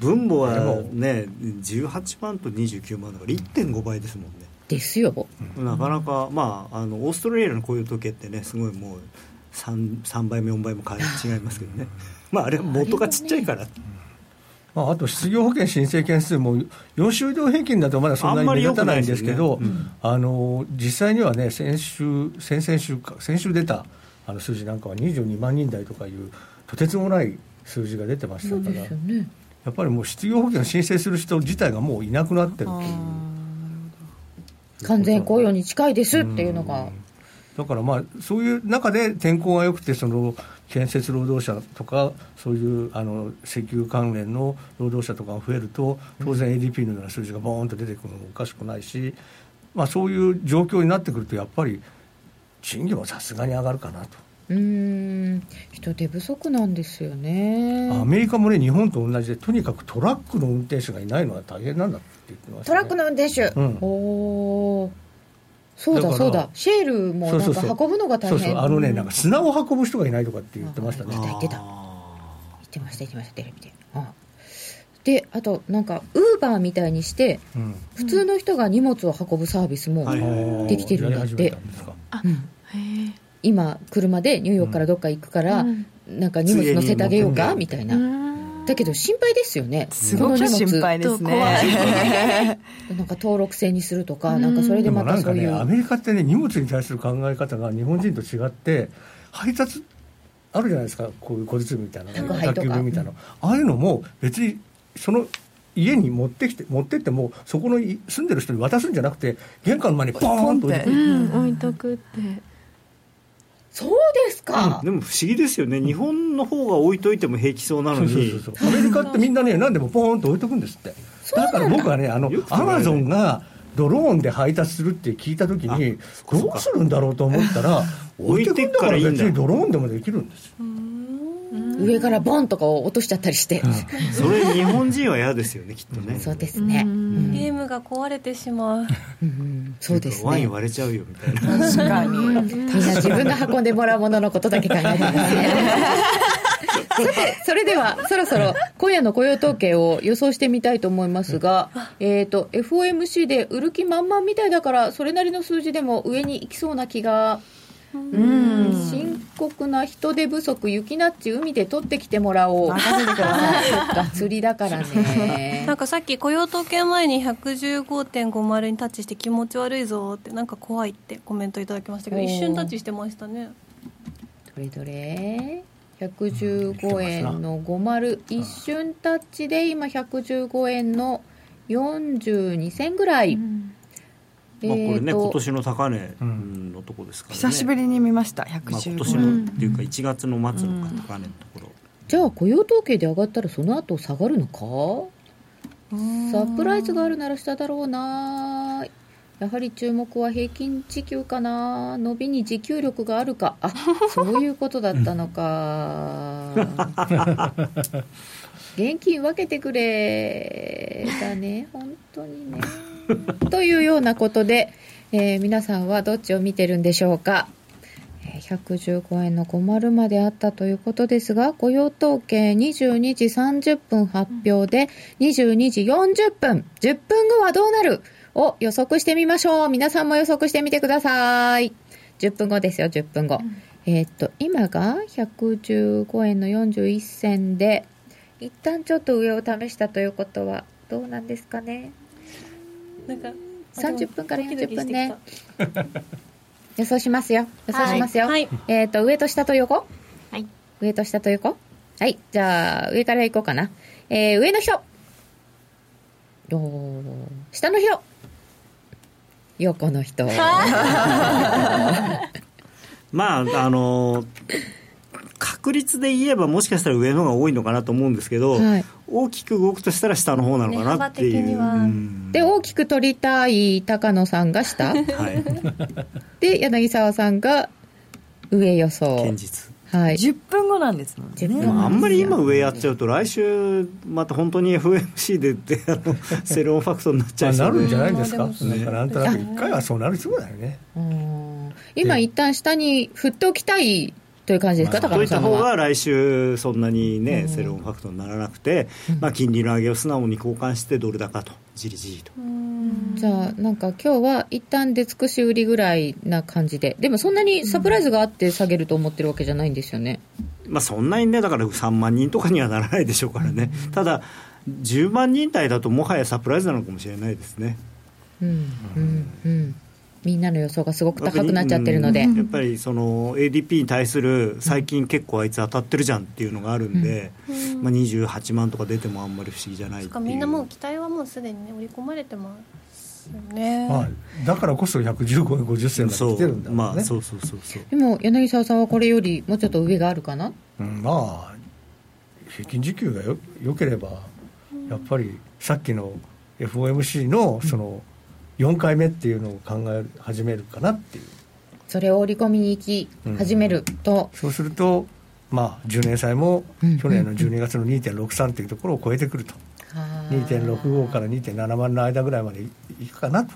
分母はね、18万と29万だから 1.5 倍ですもんね。ですよ。なかなか、オーストラリアの雇用統計ってね、すごいもう 3倍も4倍も違いますけどねあれは元がちっちゃいから、あと失業保険申請件数も4週量平均だとまだそんなに目立たないんですけど、実際にはね、先々週出た数字なんかは22万人台とかいうとてつもない数字が出てましたから、やっぱりもう失業保険を申請する人自体がもういなくなってるという、完全雇用に近いですっていうのが、だからそういう中で天候が良くて、その建設労働者とかそういう石油関連の労働者とかが増えると、当然 ADP のような数字がボーンと出てくるのもおかしくないし、そういう状況になってくるとやっぱり賃金もさすがに上がるかなと。人手不足なんですよね。アメリカもね、日本と同じで、とにかくトラックの運転手がいないのは大変なんだって言ってましたね。トラックの運転手、そうだ、シェールもなんか運ぶのが大変。砂を運ぶ人がいないとかって言ってましたね。言ってましたテレビで。で、あとなんかウーバーみたいにして、普通の人が荷物を運ぶサービスもできてるんだって。今車でニューヨークからどっか行くから、なんか荷物乗せてあげようかみたいな。だけど心配ですよね。すごく心配ですね。なんか登録制にするとか、なんかそれでまたそういう。でもなんかね、アメリカってね、荷物に対する考え方が日本人と違って、配達あるじゃないですか、こういう小包みたいな、宅急便みたいな、ああいうのも別にその家に持ってってもそこの住んでる人に渡すんじゃなくて、玄関の前にポーンと置いてくる、置いとくって。そうですか、うん、でも不思議ですよね。日本の方が置いといても平気そうなのに、そうアメリカってみんなね、何でもポーンと置いとくんですって。だから僕はね、アマゾンがドローンで配達するって聞いた時にどうするんだろうと思ったら、置いてくんだから別にドローンでもできるんですよ。上からボンとかを落としちゃったりして、うん、それ日本人は嫌ですよねきっとね、うん、そうですね、うん、ゲームが壊れてしまう、うん、そうですね、ワイン割れちゃうよみたいな。確かに、みんな自分が運んでもらうもののことだけ考えてますね。さて、それではそろそろ今夜の雇用統計を予想してみたいと思いますが、FOMC で売る気満々みたいだから、それなりの数字でも上に行きそうな気が。深刻な人手不足、雪ナッチ海で取ってきてもらおう。釣りだからね。なんかさっき雇用統計前に 115.50 にタッチして気持ち悪いぞって、なんか怖いってコメントいただきましたけど、一瞬タッチしてましたね。どれどれ、115円の50、一瞬タッチで今115円の42銭ぐらい、まあこれね、今年の高値のとこですからね、久しぶりに見ました115、まあ、今年のっていうか1月の末の高値のところ、じゃあ雇用統計で上がったらその後下がるのか、サプライズがあるなら下だろうな。やはり注目は平均時給かな、伸びに持久力があるか、あ、そういうことだったのか。現金分けてくれだね、本当にね。というようなことで、皆さんはどっちを見てるんでしょうか。115円の50まであったということですが、雇用統計22時30分発表で、22時40分10分後はどうなるを予測してみましょう。皆さんも予測してみてください。10分後ですよ、10分後、今が115円の41銭で、一旦ちょっと上を試したということはどうなんですかね。なんか30分から40分ね。予想しますよ、予想しますよ、はい、上と下と横、はい、上と下と横、はい、じゃあ上からいこうかな、上の人、下の人、横の人。まあ確率で言えばもしかしたら上の方が多いのかなと思うんですけど、はい、大きく動くとしたら下の方なのかなっていう、ね、うん、で大きく取りたい高野さんが下、はい、で柳沢さんが上予想、堅実、はい、10分後なんですもんね。でもあんまり今上やっちゃうと来週また本当に FOMC でってセルオンファクトになっちゃいそうなるんじゃないですか。なんとなく1回はそうなりそうだよね。今一旦下に振っておきたいという感じですか。そういった方が来週そんなにね、セルオンファクトにならなくて、まあ、金利の上げを素直に交換してドル高とじりじりと。じゃあなんか今日は一旦出尽くし売りぐらいな感じで、でもそんなにサプライズがあって下げると思ってるわけじゃないんですよね、まあ、そんなにね、だから3万人とかにはならないでしょうからね。ただ10万人台だともはやサプライズなのかもしれないですね。うんうんうん、みんなの予想がすごく高くなっちゃってるので、やっぱりその ADP に対する最近結構あいつ当たってるじゃんっていうのがあるんで、まあ、28万とか出てもあんまり不思議じゃないっていうか、みんなもう期待はもうすでにね、織り込まれてますよね、まあ、だからこそ115円50銭まで来てるんだもんね。そう、まあ、そうそうそう。でも柳沢さんはこれよりもうちょっと上があるかな、うん、まあ平均時給が良ければやっぱりさっきの FOMC のその、うん、4回目っていうのを考え始めるかなっていう、それを織り込みに行き始めると、うんうん、そうすると、まあ、10年債も去年の12月の 2.63 というところを超えてくると、2.65 から 2.7 万の間ぐらいまでいくかなと。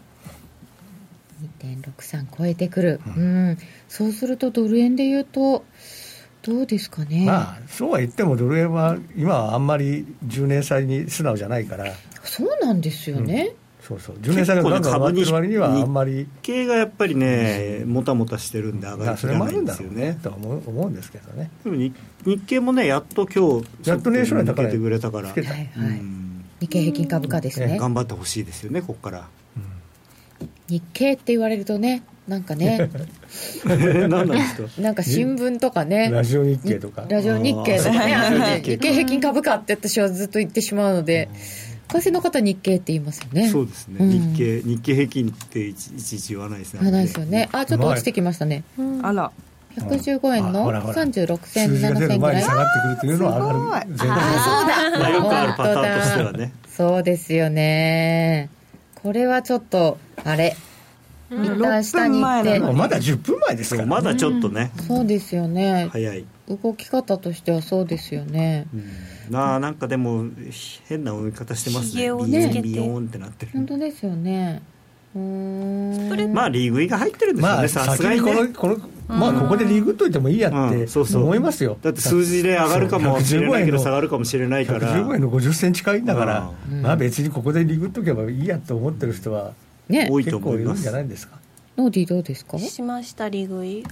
2.63 超えてくる、うんうん、そうするとドル円でいうとどうですかね。まあ、そうは言ってもドル円は今はあんまり10年債に素直じゃないから。そうなんですよね、うん、そうそう、10年債が株に割にはあんまり日経がやっぱりね、もたもたしてるんで上がりきらないんですよねと思うんですけどね。でも日経もね、やっと今日やっと年初来抜けてくれたから、はいはい、日経平均株価ですね、頑張ってほしいですよね、ここから、日経って言われるとね、なんかねなんか新聞とかね、ラジオ日経とか、ラジオ日経とかね、日経平均株価って私はずっと言ってしまうので、為替の方日経って言いますよね。そうですね、日経平均っていちいち言わないですね。言わないですよね。あ、ちょっと落ちてきましたね、あら、115円の36銭7銭ぐらい下がってくるというのは上がる。そうだ、よくあるパターンとしてはね。そうですよね。これはちょっとあれ、一旦下に行ってまだ10分前ですから、まだちょっとね、そうですよね、早い動き方としては。そうですよね、なんかでも変な追い方してますね。ヒゲをね、ビヨンってなってる。本当ですよね。まあ利食いが入ってるんですよね、さすがにね。ここで利食っといてもいいやって思いますよ。だって数字で上がるかもしれないけど下がるかもしれないから、115円の50銭近いんだから、別にここで利食っとけばいいやと思ってる人は多いと思います。結構いるんじゃないですか。ノーディーどうですか。しました、利食い。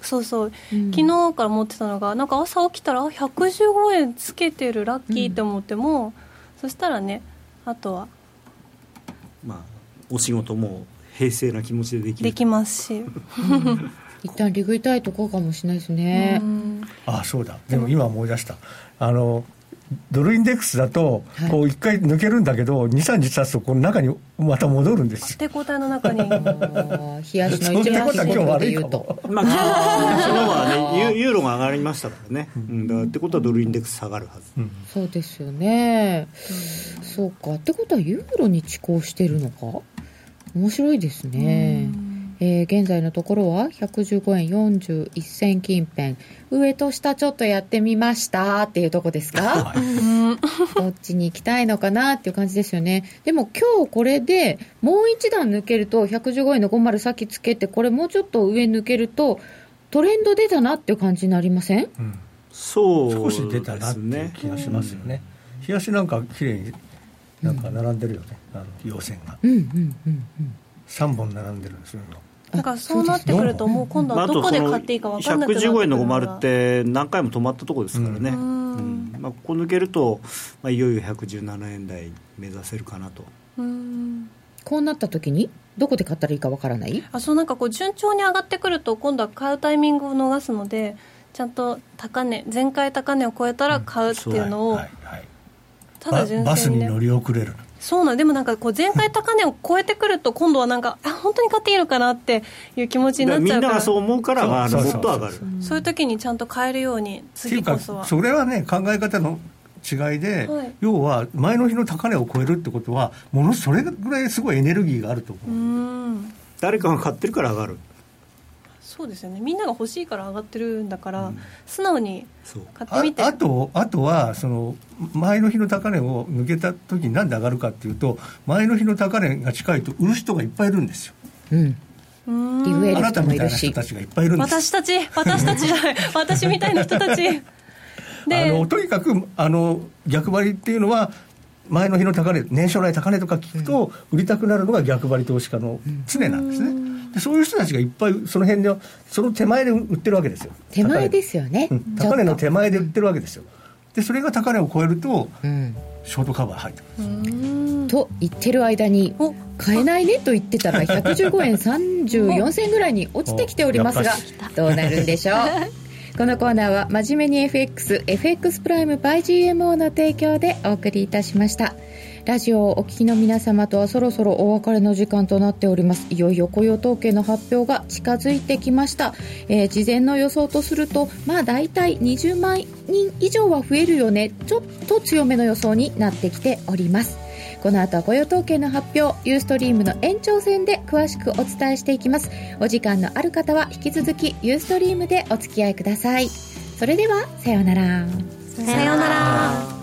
そうそう、昨日から持ってたのが、なんか朝起きたら115円つけてる、ラッキーって思っても、そしたらね、あとはお仕事も平静な気持ちでできますし、一旦利食いたいとこかもしれないですね。あ、そうだ、でも今思い出した、ドルインデックスだとこう1回抜けるんだけど、2、3日経つとこの中にまた戻るんですよ。手応えの中に冷やしの一番日頃でいうと、昨日はユーロが上がりましたからね、ってことはドルインデックス下がるはず、そうですよね。そうか、ってことはユーロに遅行してるのか。面白いですね。現在のところは115円41銭近辺、上と下ちょっとやってみましたっていうとこですか。どっちに行きたいのかなっていう感じですよね。でも今日これでもう一段抜けると、115円の50さっきつけて、これもうちょっと上抜けるとトレンド出たなっていう感じになりません？そうですね、少し出たなっていう気がしますよね。日足なんか綺麗になんか並んでるよね、陽線が、3本並んでるんですよ。だからそうなってくると、もう今度はどこで買っていいか分からなくなってくるから、115円の50って何回も止まったとこですからね、ここ抜けると、いよいよ117円台目指せるかなと。こうなった時にどこで買ったらいいか分からない。そう、なんかこう順調に上がってくると、今度は買うタイミングを逃すので、ちゃんと高値、前回高値を超えたら買うっていうのを、ただ純粋に、バスに乗り遅れる。そうなんでも、なんかこう前回高値を超えてくると、今度はなんか本当に買っていいのかなっていう気持ちになっちゃうから、みんながそう思うから、もっと上がる。そういう時にちゃんと買えるように、次こそは。それはね、考え方の違いで、要は前の日の高値を超えるってことは、ものそれぐらいすごいエネルギーがあると思う。誰かが買ってるから上がる。そうですよね、みんなが欲しいから上がってるんだから、素直に買ってみて。 あとはその前の日の高値を抜けた時になんで上がるかっていうと、前の日の高値が近いと売る人がいっぱいいるんですよ、あなたみたいな人たちがいっぱいいるんです。私たちじゃない、私みたいな人たちで、とにかく逆張りっていうのは、前の日の高値、年初来高値とか聞くと売りたくなるのが逆張り投資家の常なんですね、そういう人たちがいっぱいその辺で、その手前で売ってるわけですよ。手前ですよね、高値の手前で売ってるわけですよ。でそれが高値を超えると、ショートカバー入ってくるんです。と言ってる間に、買えないねと言ってたら115円34銭ぐらいに落ちてきておりますが、どうなるんでしょう。このコーナーは真面目に FX プライム by GMO の提供でお送りいたしました。ラジオをお聞きの皆様とはそろそろお別れの時間となっております。いよいよ雇用統計の発表が近づいてきました、事前の予想とすると、だいたい20万人以上は増えるよね、ちょっと強めの予想になってきております。この後は雇用統計の発表、ユーストリームの延長戦で詳しくお伝えしていきます。お時間のある方は引き続きユーストリームでお付き合いください。それではさようなら。さようなら。